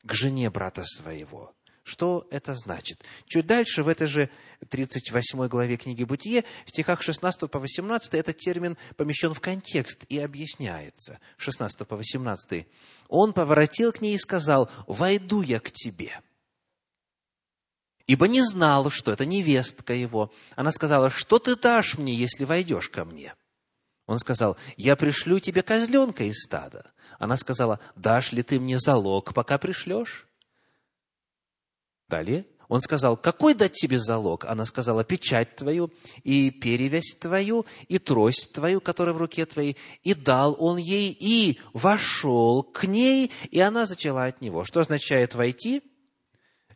к жене брата своего». Что это значит? Чуть дальше, в этой же 38 главе книги «Бытие», в стихах 16 по 18, этот термин помещен в контекст и объясняется. 16 по 18. «Он поворотил к ней и сказал: войду я к тебе, ибо не знал, что это невестка его. Она сказала: что ты дашь мне, если войдешь ко мне? Он сказал: я пришлю тебе козленка из стада. Она сказала: дашь ли ты мне залог, пока пришлешь? Далее он сказал: какой дать тебе залог? Она сказала: печать твою, и перевязь твою, и трость твою, которая в руке твоей. И дал он ей, и вошел к ней, и она зачала от него». Что означает «войти»?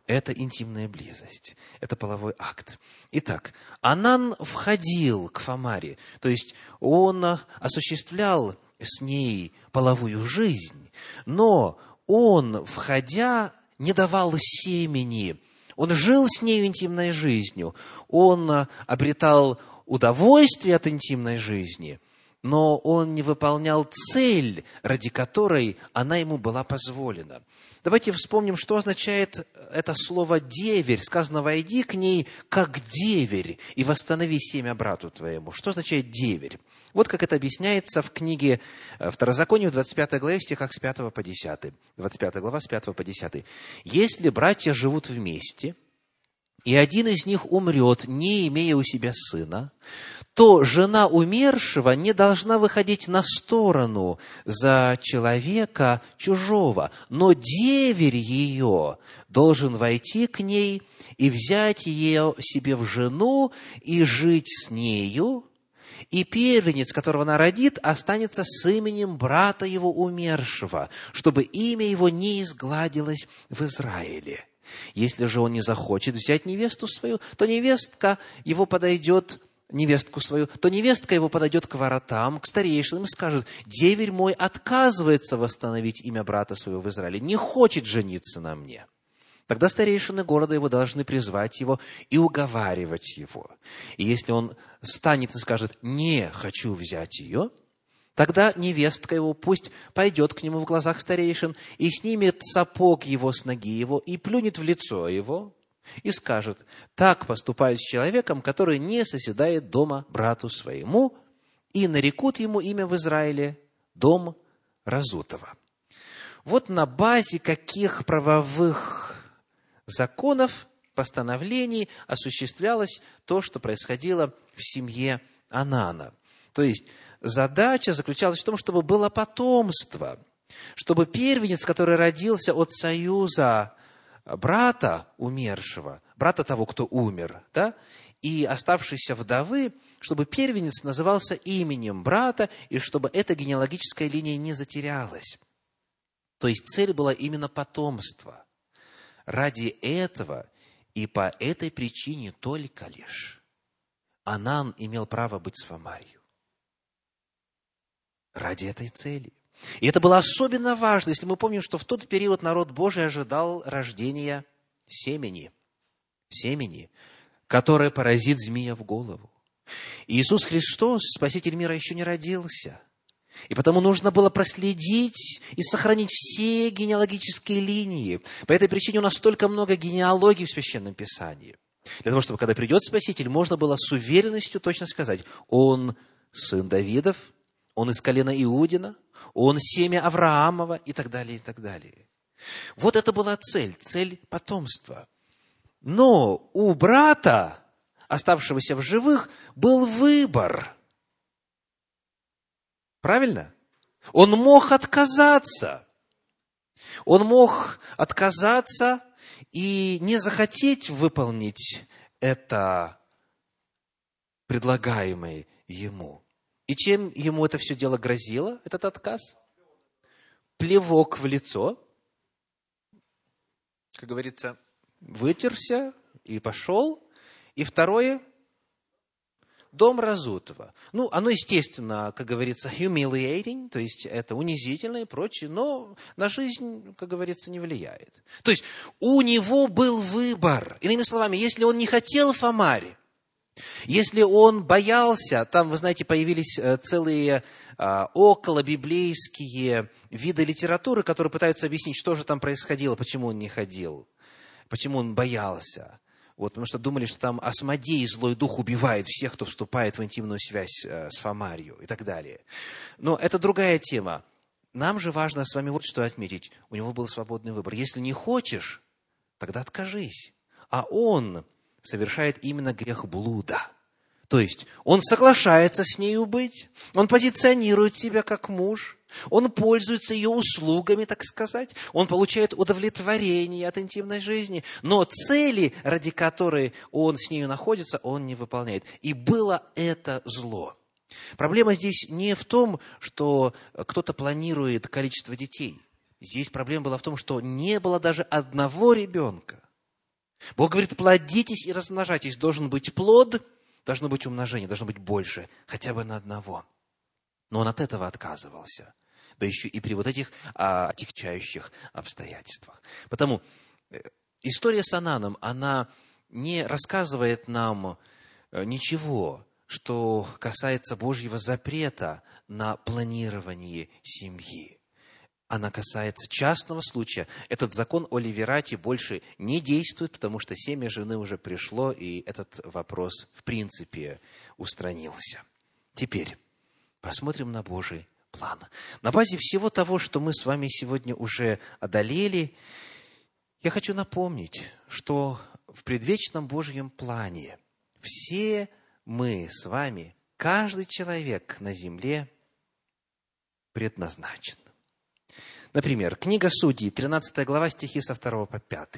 Это интимная близость, это половой акт. Итак, Онан входил к Фомаре, то есть он осуществлял с ней половую жизнь, но он, входя, не давал семени. Он жил с нею интимной жизнью. Он обретал удовольствие от интимной жизни, но он не выполнял цель, ради которой она ему была позволена. Давайте вспомним, что означает это слово «деверь». Сказано: «Войди к ней, как деверь, и восстанови семя брату твоему». Что означает «деверь»? Вот как это объясняется в книге Второзакония, в 25 главе, стихах с 5 по 10. 25 глава, с 5 по 10. «Если братья живут вместе, и один из них умрет, не имея у себя сына, то жена умершего не должна выходить на сторону за человека чужого, но деверь ее должен войти к ней и взять ее себе в жену и жить с нею, и первенец, которого она родит, останется с именем брата его умершего, чтобы имя его не изгладилось в Израиле. Если же он не захочет взять невесту свою, то невестка его подойдет к воротам, к старейшинам и скажет: «Деверь мой отказывается восстановить имя брата своего в Израиле, не хочет жениться на мне». Тогда старейшины города его должны призвать его и уговаривать его. И если он станет и скажет: «Не хочу взять ее», тогда невестка его пусть пойдет к нему в глазах старейшин и снимет сапог его с ноги его и плюнет в лицо его и скажет: «Так поступают с человеком, который не соседает дома брату своему», и нарекут ему имя в Израиле «Дом Разутого». Вот на базе каких правовых законов, постановлений осуществлялось то, что происходило в семье Онана. То есть задача заключалась в том, чтобы было потомство, чтобы первенец, который родился от союза брата умершего, брата того, кто умер, и оставшейся вдовы, чтобы первенец назывался именем брата, и чтобы эта генеалогическая линия не затерялась. То есть цель была именно потомство. Ради этого и по этой причине только лишь Онан имел право быть с Фомарью. Ради этой цели. И это было особенно важно, если мы помним, что в тот период народ Божий ожидал рождения семени, которое поразит змея в голову. И Иисус Христос, Спаситель мира, еще не родился. И потому нужно было проследить и сохранить все генеалогические линии. По этой причине у нас столько много генеалогий в Священном Писании. Для того, чтобы когда придет Спаситель, можно было с уверенностью точно сказать: он сын Давидов, он из колена Иудина, он семя Авраамова и так далее, и так далее. Вот это была цель потомства. Но у брата, оставшегося в живых, был выбор. Правильно? Он мог отказаться и не захотеть выполнить это предлагаемое ему. И чем ему это все дело грозило, этот отказ? Плевок в лицо. Как говорится, вытерся и пошел. И второе – дом Разутого. Оно, естественно, как говорится, humiliating, то есть это унизительно и прочее, но на жизнь, как говорится, не влияет. То есть у него был выбор. Иными словами, если он не хотел Фомарь, если он боялся, там, вы знаете, появились целые околобиблейские виды литературы, которые пытаются объяснить, что же там происходило, почему он не ходил, почему он боялся. Потому что думали, что там Асмодей, злой дух, убивает всех, кто вступает в интимную связь с Фомарью и так далее. Но это другая тема. Нам же важно с вами вот что отметить. У него был свободный выбор. Если не хочешь, тогда откажись. А он совершает именно грех блуда. То есть он соглашается с нею быть, он позиционирует себя как муж, он пользуется ее услугами, так сказать, он получает удовлетворение от интимной жизни, но цели, ради которой он с нею находится, он не выполняет. И было это зло. Проблема здесь не в том, что кто-то планирует количество детей. Здесь проблема была в том, что не было даже одного ребенка. Бог говорит: плодитесь и размножайтесь. Должен быть плод, должно быть умножение, должно быть больше, хотя бы на одного. Но он от этого отказывался. Да еще и при вот этих отягчающих обстоятельствах. Потому история с Онаном, она не рассказывает нам ничего, что касается Божьего запрета на планирование семьи. Она касается частного случая. Этот закон о ливерате больше не действует, потому что семя жены уже пришло, и этот вопрос, в принципе, устранился. Теперь посмотрим на Божий план. На базе всего того, что мы с вами сегодня уже одолели, я хочу напомнить, что в предвечном Божьем плане все мы с вами, каждый человек на земле предназначен. Например, книга Судей, 13 глава, стихи со 2 по 5.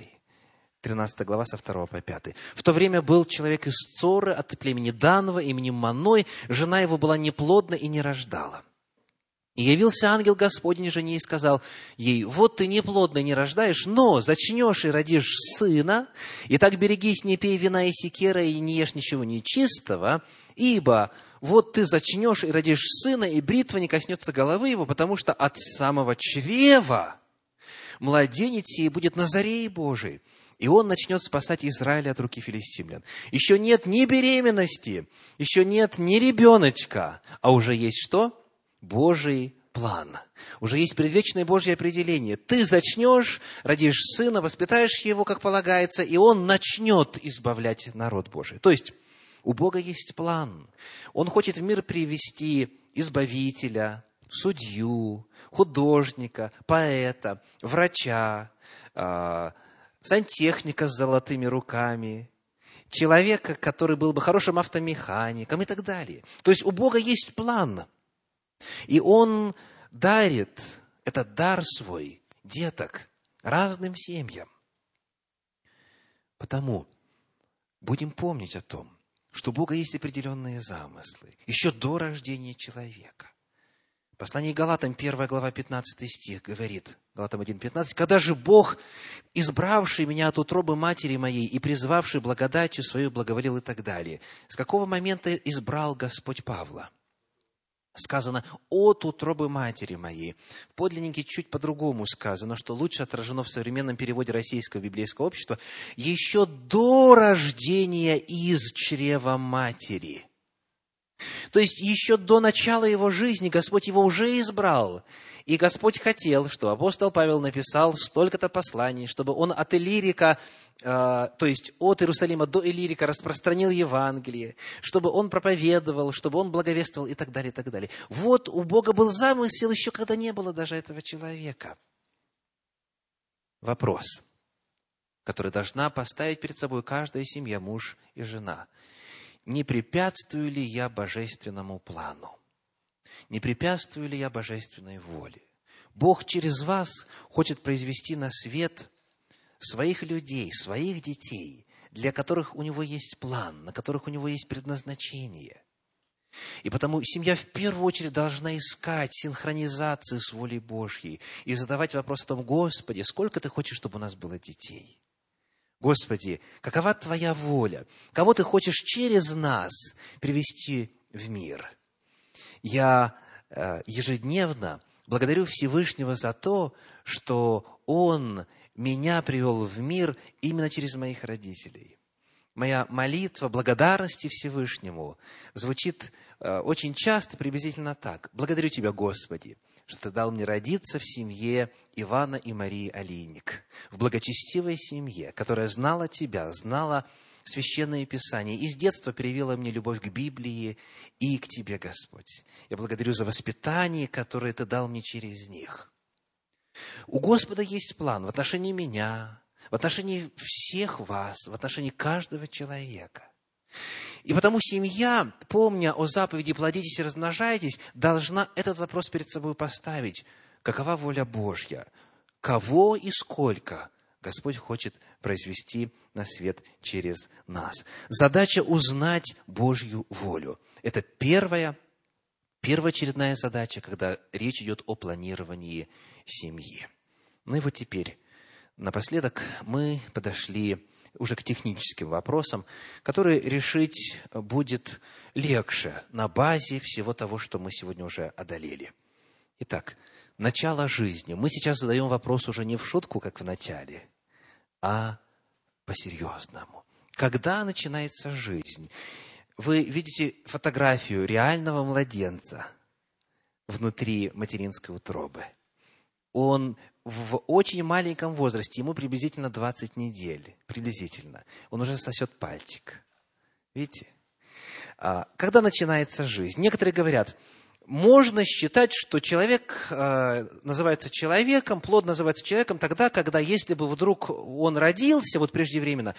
13 глава со 2 по 5. «В то время был человек из Цоры от племени Данова именем Маной, жена его была неплодна и не рождала. И явился ангел Господень жене и сказал ей: вот ты неплодна, не рождаешь, но зачнешь и родишь сына, и так берегись, не пей вина и секера, и не ешь ничего нечистого, ибо вот ты зачнешь и родишь сына, и бритва не коснется головы его, потому что от самого чрева младенец сей будет Назарей Божий, и он начнет спасать Израиль от руки филистимлян». Еще нет ни беременности, еще нет ни ребеночка, а уже есть что? Божий план. Уже есть предвечное Божье определение. Ты зачнешь, родишь сына, воспитаешь его, как полагается, и он начнет избавлять народ Божий. То есть, у Бога есть план. Он хочет в мир привести избавителя, судью, художника, поэта, врача, сантехника с золотыми руками, человека, который был бы хорошим автомехаником и так далее. То есть, у Бога есть план. И Он дарит этот дар свой, деток, разным семьям. Потому будем помнить о том, что у Бога есть определенные замыслы еще до рождения человека. Послание Галатам, 1 глава, 15 стих говорит, Галатам 1:15: «Когда же Бог, избравший меня от утробы матери моей и призвавший благодатью свою, благоволил» и так далее. С какого момента избрал Господь Павла? Сказано: «от утробы матери моей». В подлиннике чуть по-другому сказано, что лучше отражено в современном переводе Российского библейского общества: «еще до рождения из чрева матери». То есть, еще до начала его жизни Господь его уже избрал. И Господь хотел, что апостол Павел написал столько-то посланий, чтобы он от Иллирика, то есть от Иерусалима до Иллирика, распространил Евангелие, чтобы он проповедовал, чтобы он благовествовал и так далее, и так далее. Вот у Бога был замысел еще когда не было даже этого человека. Вопрос, который должна поставить перед собой каждая семья, муж и жена: не препятствую ли я божественному плану? Не препятствую ли я божественной воле? Бог через вас хочет произвести на свет своих людей, своих детей, для которых у Него есть план, на которых у Него есть предназначение. И потому семья в первую очередь должна искать синхронизацию с волей Божьей и задавать вопрос о том: Господи, сколько Ты хочешь, чтобы у нас было детей? Господи, какова Твоя воля? Кого Ты хочешь через нас привести в мир? Я ежедневно благодарю Всевышнего за то, что Он меня привел в мир именно через моих родителей. Моя молитва благодарности Всевышнему звучит очень часто приблизительно так: «Благодарю Тебя, Господи, что Ты дал мне родиться в семье Ивана и Марии Олейник, в благочестивой семье, которая знала Тебя, знала Священное Писание и с детства привела мне любовь к Библии и к Тебе, Господь. Я благодарю за воспитание, которое Ты дал мне через них». У Господа есть план в отношении меня, в отношении всех вас, в отношении каждого человека. И потому семья, помня о заповеди «плодитесь и размножайтесь», должна этот вопрос перед собой поставить: какова воля Божья? Кого и сколько Господь хочет произвести на свет через нас? Задача — узнать Божью волю. Это первоочередная задача, когда речь идет о планировании семьи. Ну и вот теперь, напоследок, мы подошли уже к техническим вопросам, которые решить будет легче на базе всего того, что мы сегодня уже одолели. Итак, начало жизни. Мы сейчас задаем вопрос уже не в шутку, как в начале, а по-серьезному. Когда начинается жизнь? Вы видите фотографию реального младенца внутри материнской утробы. Он в очень маленьком возрасте, ему приблизительно 20 недель, приблизительно, он уже сосет пальчик. Видите? Когда начинается жизнь? Некоторые говорят: можно считать, что человек называется человеком, плод называется человеком тогда, когда, если бы вдруг он родился вот преждевременно,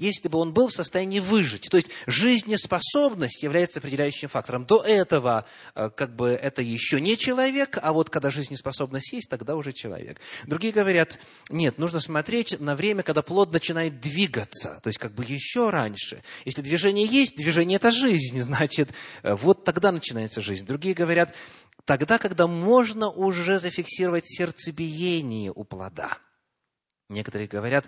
если бы он был в состоянии выжить. То есть жизнеспособность является определяющим фактором. До этого как бы это еще не человек, а вот когда жизнеспособность есть, тогда уже человек. Другие говорят, нет, нужно смотреть на время, когда плод начинает двигаться, то есть как бы еще раньше. Если движение есть, движение – это жизнь, значит, вот тогда начинается жизнь. Другие говорят, тогда, когда можно уже зафиксировать сердцебиение у плода. Некоторые говорят,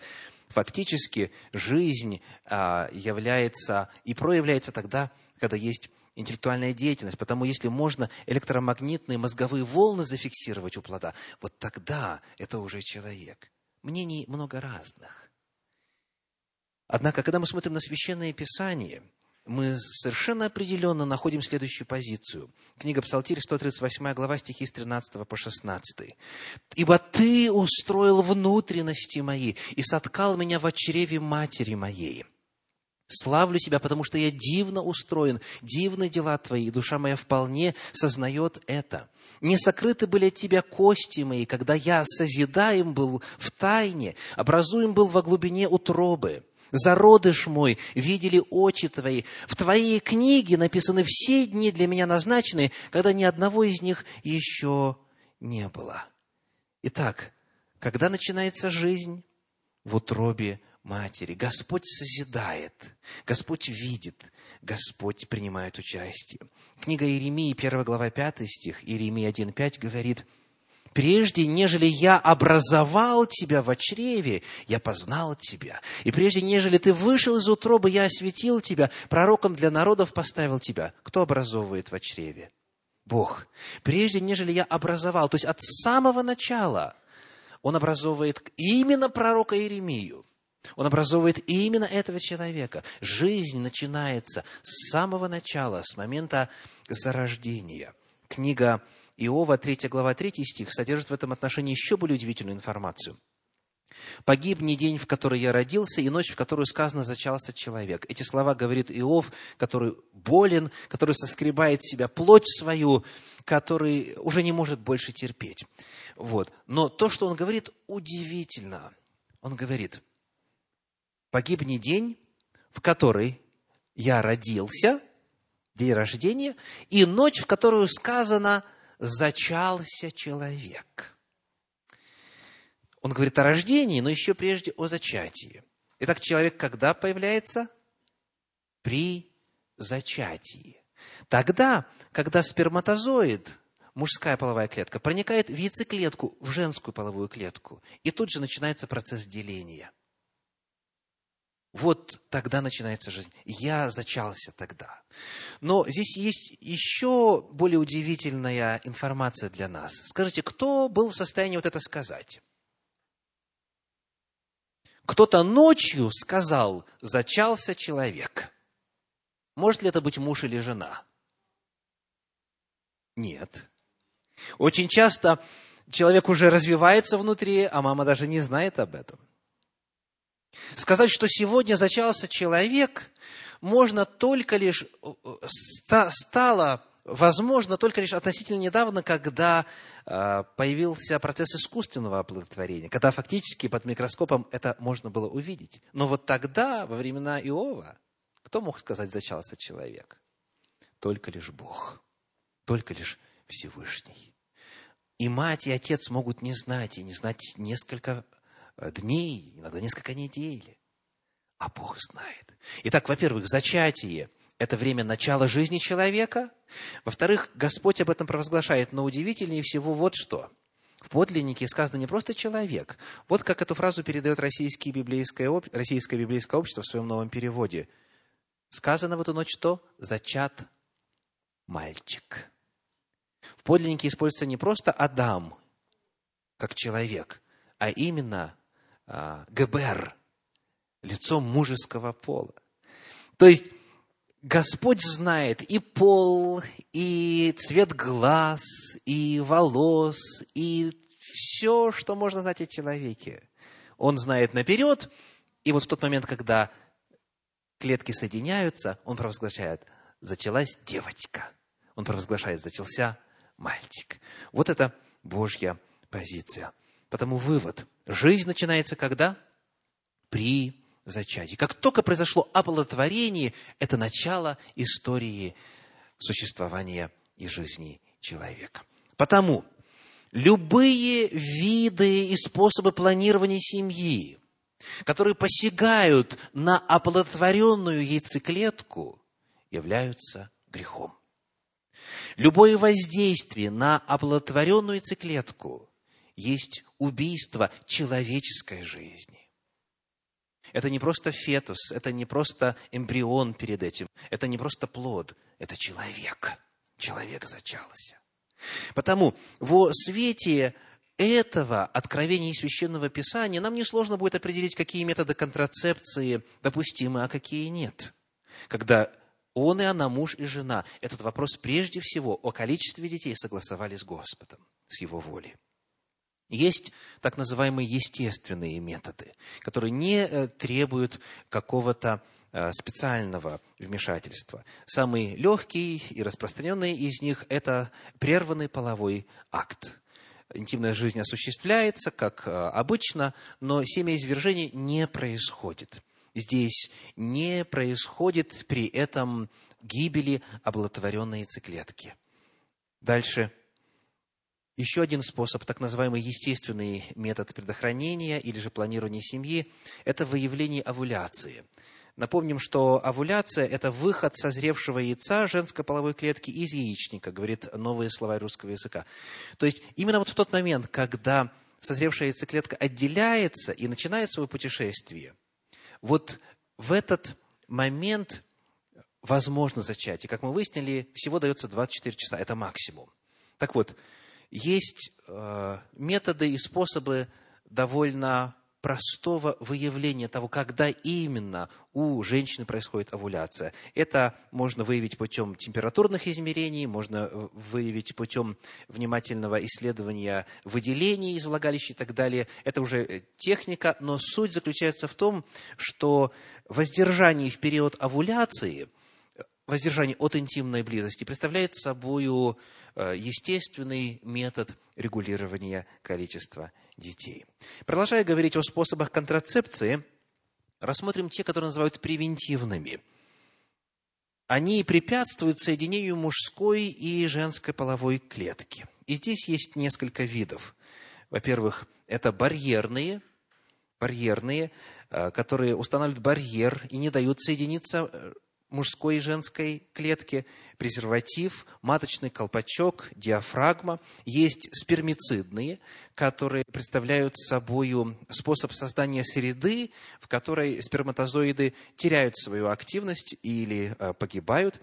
фактически жизнь является и проявляется тогда, когда есть интеллектуальная деятельность. Потому если можно электромагнитные мозговые волны зафиксировать у плода, вот тогда это уже человек. Мнений много разных. Однако, когда мы смотрим на Священное Писание, мы совершенно определенно находим следующую позицию. Книга Псалтирь, 138 глава, стихи с 13 по 16. «Ибо ты устроил внутренности мои и соткал меня в чреве матери моей. Славлю тебя, потому что я дивно устроен, дивны дела твои, и душа моя вполне сознает это. Не сокрыты были от тебя кости мои, когда я созидаем был в тайне, образуем был во глубине утробы. Зародыш мой, видели очи твои. В твоей книге написаны все дни для меня назначенные, когда ни одного из них еще не было». Итак, когда начинается жизнь? В утробе матери. Господь созидает, Господь видит, Господь принимает участие. Книга Иеремии, 1 глава, 5 стих, Иеремия 1:5 говорит: «Прежде, нежели я образовал тебя во чреве, я познал тебя. И прежде, нежели ты вышел из утробы, я осветил тебя, пророком для народов поставил тебя». Кто образовывает во чреве? Бог. «Прежде, нежели я образовал». То есть от самого начала Он образовывает именно пророка Иеремию. Он образовывает именно этого человека. Жизнь начинается с самого начала, с момента зарождения. Книга Иова, 3 глава, 3 стих, содержит в этом отношении еще более удивительную информацию. «Погиб не день, в который я родился, и ночь, в которую сказано, зачался человек». Эти слова говорит Иов, который болен, который соскребает с себя плоть свою, который уже не может больше терпеть. Вот. Но то, что он говорит, удивительно. Он говорит: «Погиб не день, в который я родился», день рождения, «и ночь, в которую сказано, зачался человек». Он говорит о рождении, но еще прежде о зачатии. Итак, человек когда появляется? При зачатии. Тогда, когда сперматозоид, мужская половая клетка, проникает в яйцеклетку, в женскую половую клетку, и тут же начинается процесс деления. Вот тогда начинается жизнь. Я зачался тогда. Но здесь есть еще более удивительная информация для нас. Скажите, кто был в состоянии вот это сказать? Кто-то ночью сказал: «Зачался человек». Может ли это быть муж или жена? Нет. Очень часто человек уже развивается внутри, а мама даже не знает об этом. Сказать, что сегодня зачался человек, можно только лишь, стало возможно только лишь относительно недавно, когда появился процесс искусственного оплодотворения, когда фактически под микроскопом это можно было увидеть. Но вот тогда, во времена Иова, кто мог сказать «зачался человек»? Только лишь Бог, только лишь Всевышний. И мать, и отец могут не знать несколько дней, иногда несколько недель. А Бог знает. Итак, во-первых, зачатие – это время начала жизни человека. Во-вторых, Господь об этом провозглашает, но удивительнее всего вот что. В подлиннике сказано не просто «человек». Вот как эту фразу передает Российское библейское общество в своем новом переводе. Сказано в эту ночь что? «Зачат мальчик». В подлиннике используется не просто «Адам» как человек, а именно Гебер, лицо мужеского пола. То есть Господь знает и пол, и цвет глаз, и волос, и все, что можно знать о человеке. Он знает наперед, и вот в тот момент, когда клетки соединяются, Он провозглашает: «Зачалась девочка». Он провозглашает: «Зачался мальчик». Вот это Божья позиция. Потому вывод: жизнь начинается когда? При зачатии. Как только произошло оплодотворение, это начало истории существования и жизни человека. Потому любые виды и способы планирования семьи, которые посягают на оплодотворенную яйцеклетку, являются грехом. Любое воздействие на оплодотворенную яйцеклетку есть убийство человеческой жизни. Это не просто фетус, это не просто эмбрион перед этим, это не просто плод, это человек. Человек зачался. Потому во свете этого откровения из Священного Писания нам несложно будет определить, какие методы контрацепции допустимы, а какие нет. Когда он и она, муж и жена, этот вопрос прежде всего о количестве детей согласовали с Господом, с Его волей. Есть так называемые естественные методы, которые не требуют какого-то специального вмешательства. Самый легкий и распространенный из них – это прерванный половой акт. Интимная жизнь осуществляется, как обычно, но семяизвержение не происходит. Здесь не происходит при этом гибели оплодотворенной яйцеклетки. Дальше. Еще один способ, так называемый естественный метод предохранения или же планирования семьи, это выявление овуляции. Напомним, что овуляция – это выход созревшего яйца женской половой клетки из яичника, говорит новые слова русского языка. То есть именно вот в тот момент, когда созревшая яйцеклетка отделяется и начинает свое путешествие, вот в этот момент возможно зачатие. Как мы выяснили, всего дается 24 часа, это максимум. Так вот, есть методы и способы довольно простого выявления того, когда именно у женщины происходит овуляция. Это можно выявить путем температурных измерений, можно выявить путем внимательного исследования выделений из влагалища и так далее. Это уже техника, но суть заключается в том, что воздержание в период овуляции, воздержание от интимной близости представляет собой естественный метод регулирования количества детей. Продолжая говорить о способах контрацепции, рассмотрим те, которые называют превентивными. Они препятствуют соединению мужской и женской половой клетки. И здесь есть несколько видов. Во-первых, это барьерные, которые устанавливают барьер и не дают соединиться мужской и женской клетки, презерватив, маточный колпачок, диафрагма. Есть спермицидные, которые представляют собой способ создания среды, в которой сперматозоиды теряют свою активность или погибают.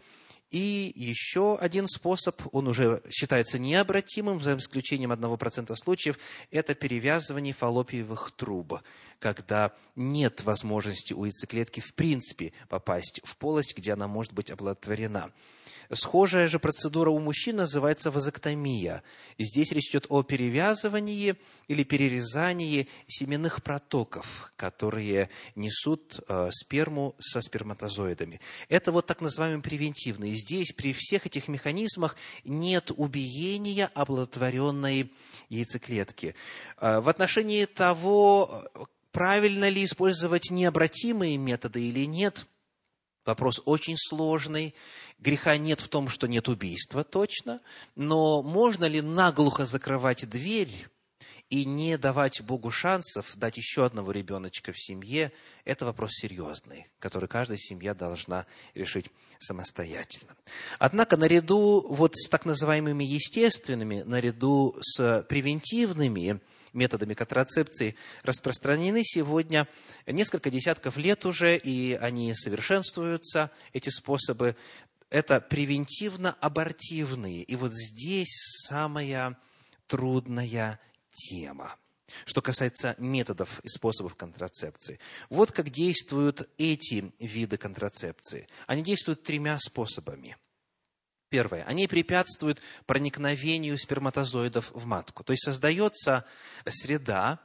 И еще один способ, он уже считается необратимым, за исключением 1% случаев, это перевязывание фаллопиевых труб, когда нет возможности у яйцеклетки в принципе попасть в полость, где она может быть оплодотворена. Схожая же процедура у мужчин называется вазэктомия. Здесь речь идет о перевязывании или перерезании семенных протоков, которые несут сперму со сперматозоидами. Это вот так называемые превентивные. Здесь при всех этих механизмах нет убиения оплодотворенной яйцеклетки. В отношении того, правильно ли использовать необратимые методы или нет, вопрос очень сложный. Греха нет в том, что нет убийства, точно. Но можно ли наглухо закрывать дверь и не давать Богу шансов дать еще одного ребеночка в семье? Это вопрос серьезный, который каждая семья должна решить самостоятельно. Однако наряду вот с так называемыми естественными, наряду с превентивными методами контрацепции распространены сегодня несколько десятков лет уже, и они совершенствуются, эти способы. Это превентивно-абортивные. И вот здесь самая трудная тема, что касается методов и способов контрацепции. Вот как действуют эти виды контрацепции. Они действуют тремя способами. Первое. Они препятствуют проникновению сперматозоидов в матку. То есть создается среда,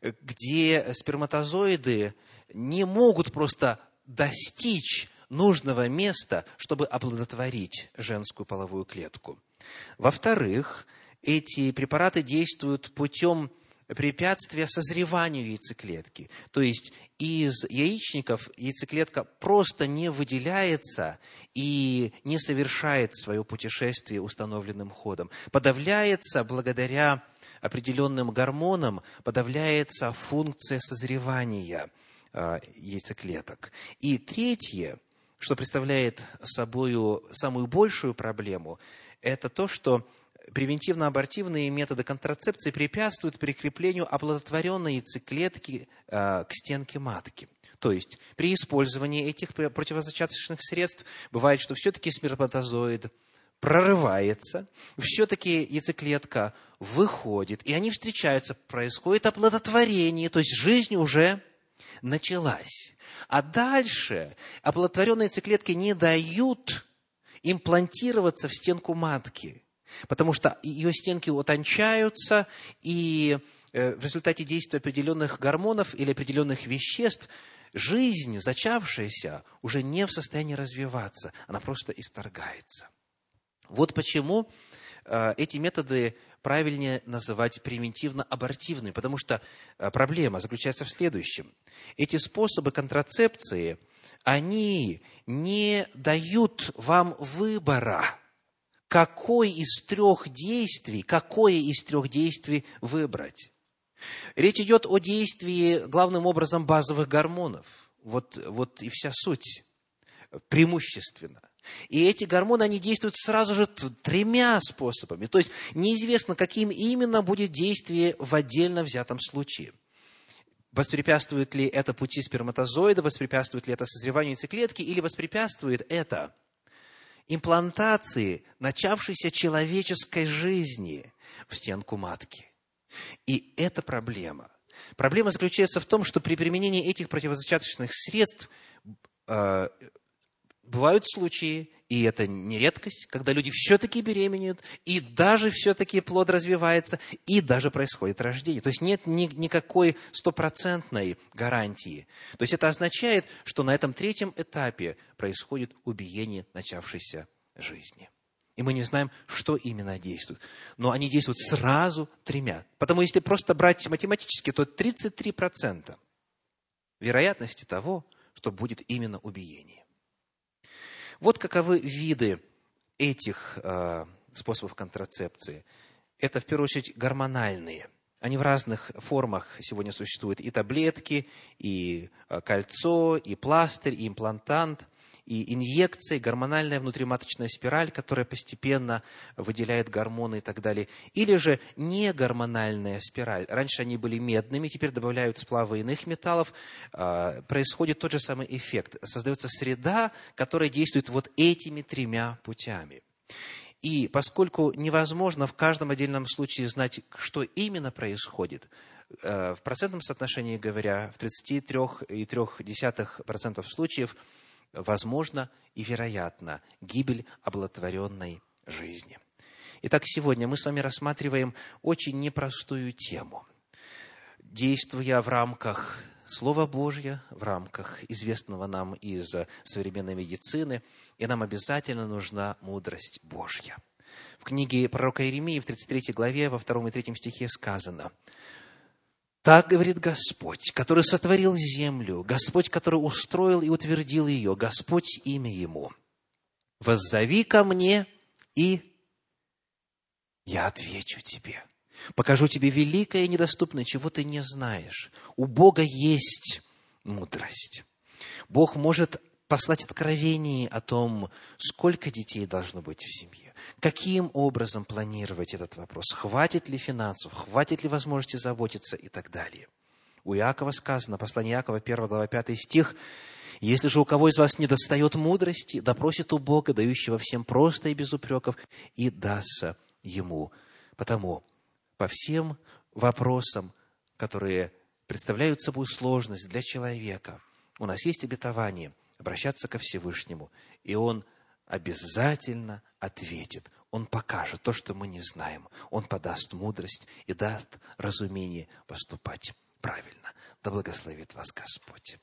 где сперматозоиды не могут просто достичь нужного места, чтобы оплодотворить женскую половую клетку. Во-вторых, эти препараты действуют путем препятствие созреванию яйцеклетки. То есть из яичников яйцеклетка просто не выделяется и не совершает свое путешествие установленным ходом. Подавляется благодаря определенным гормонам, подавляется функция созревания яйцеклеток. И третье, что представляет собой самую большую проблему, это то, что превентивно-абортивные методы контрацепции препятствуют прикреплению оплодотворенной яйцеклетки к стенке матки. То есть при использовании этих противозачаточных средств бывает, что все-таки сперматозоид прорывается, все-таки яйцеклетка выходит, и они встречаются, происходит оплодотворение, то есть жизнь уже началась. А дальше оплодотворенные яйцеклетки не дают имплантироваться в стенку матки, потому что ее стенки утончаются, и в результате действия определенных гормонов или определенных веществ жизнь, зачавшаяся, уже не в состоянии развиваться, она просто исторгается. Вот почему эти методы правильнее называть превентивно-абортивными, потому что проблема заключается в следующем. Эти способы контрацепции, они не дают вам выбора, какое из трех действий выбрать. Речь идет о действии, главным образом, базовых гормонов. Вот и вся суть, преимущественно. И эти гормоны, они действуют сразу же тремя способами. То есть неизвестно, каким именно будет действие в отдельно взятом случае. Воспрепятствует ли это пути сперматозоида, воспрепятствует ли это созреванию яйцеклетки, или воспрепятствует это имплантации начавшейся человеческой жизни в стенку матки. И эта проблема. Проблема заключается в том, что при применении этих противозачаточных средств бывают случаи, и это не редкость, когда люди все-таки беременеют, и даже все-таки плод развивается, и даже происходит рождение. То есть нет никакой стопроцентной гарантии. То есть это означает, что на этом третьем этапе происходит убиение начавшейся жизни. И мы не знаем, что именно действует. Но они действуют сразу тремя. Потому если просто брать математически, то 33% вероятности того, что будет именно убиение. Вот каковы виды этих способов контрацепции. Это, в первую очередь, гормональные. Они в разных формах сегодня существуют. И таблетки, и кольцо, и пластырь, и имплантант, и инъекции, гормональная внутриматочная спираль, которая постепенно выделяет гормоны и так далее. Или же негормональная спираль. Раньше они были медными, теперь добавляют сплавы иных металлов. Происходит тот же самый эффект. Создается среда, которая действует вот этими тремя путями. И поскольку невозможно в каждом отдельном случае знать, что именно происходит, в процентном соотношении говоря, в 33,3% случаев возможно и вероятно гибель оплодотворенной жизни. Итак, сегодня мы с вами рассматриваем очень непростую тему, действуя в рамках Слова Божьего, в рамках известного нам из современной медицины, и нам обязательно нужна мудрость Божья. В книге пророка Иеремии в 33 главе, во 2 и 3 стихе сказано: «Так говорит Господь, который сотворил землю, Господь, который устроил и утвердил ее, Господь имя Ему. Воззови ко мне, и я отвечу тебе. Покажу тебе великое и недоступное, чего ты не знаешь». У Бога есть мудрость. Бог может послать откровение о том, сколько детей должно быть в семье, каким образом планировать этот вопрос, хватит ли финансов, хватит ли возможности заботиться и так далее. У Иакова сказано, послание Иакова, 1 глава, 5 стих: «Если же у кого из вас недостает мудрости, да просит у Бога, дающего всем просто и без упреков, и дастся ему. Потому по всем вопросам, которые представляют собой сложность для человека, у нас есть обетование обращаться ко Всевышнему, и Он обязательно ответит. Он покажет то, что мы не знаем. Он подаст мудрость и даст разумение поступать правильно. Да благословит вас Господь».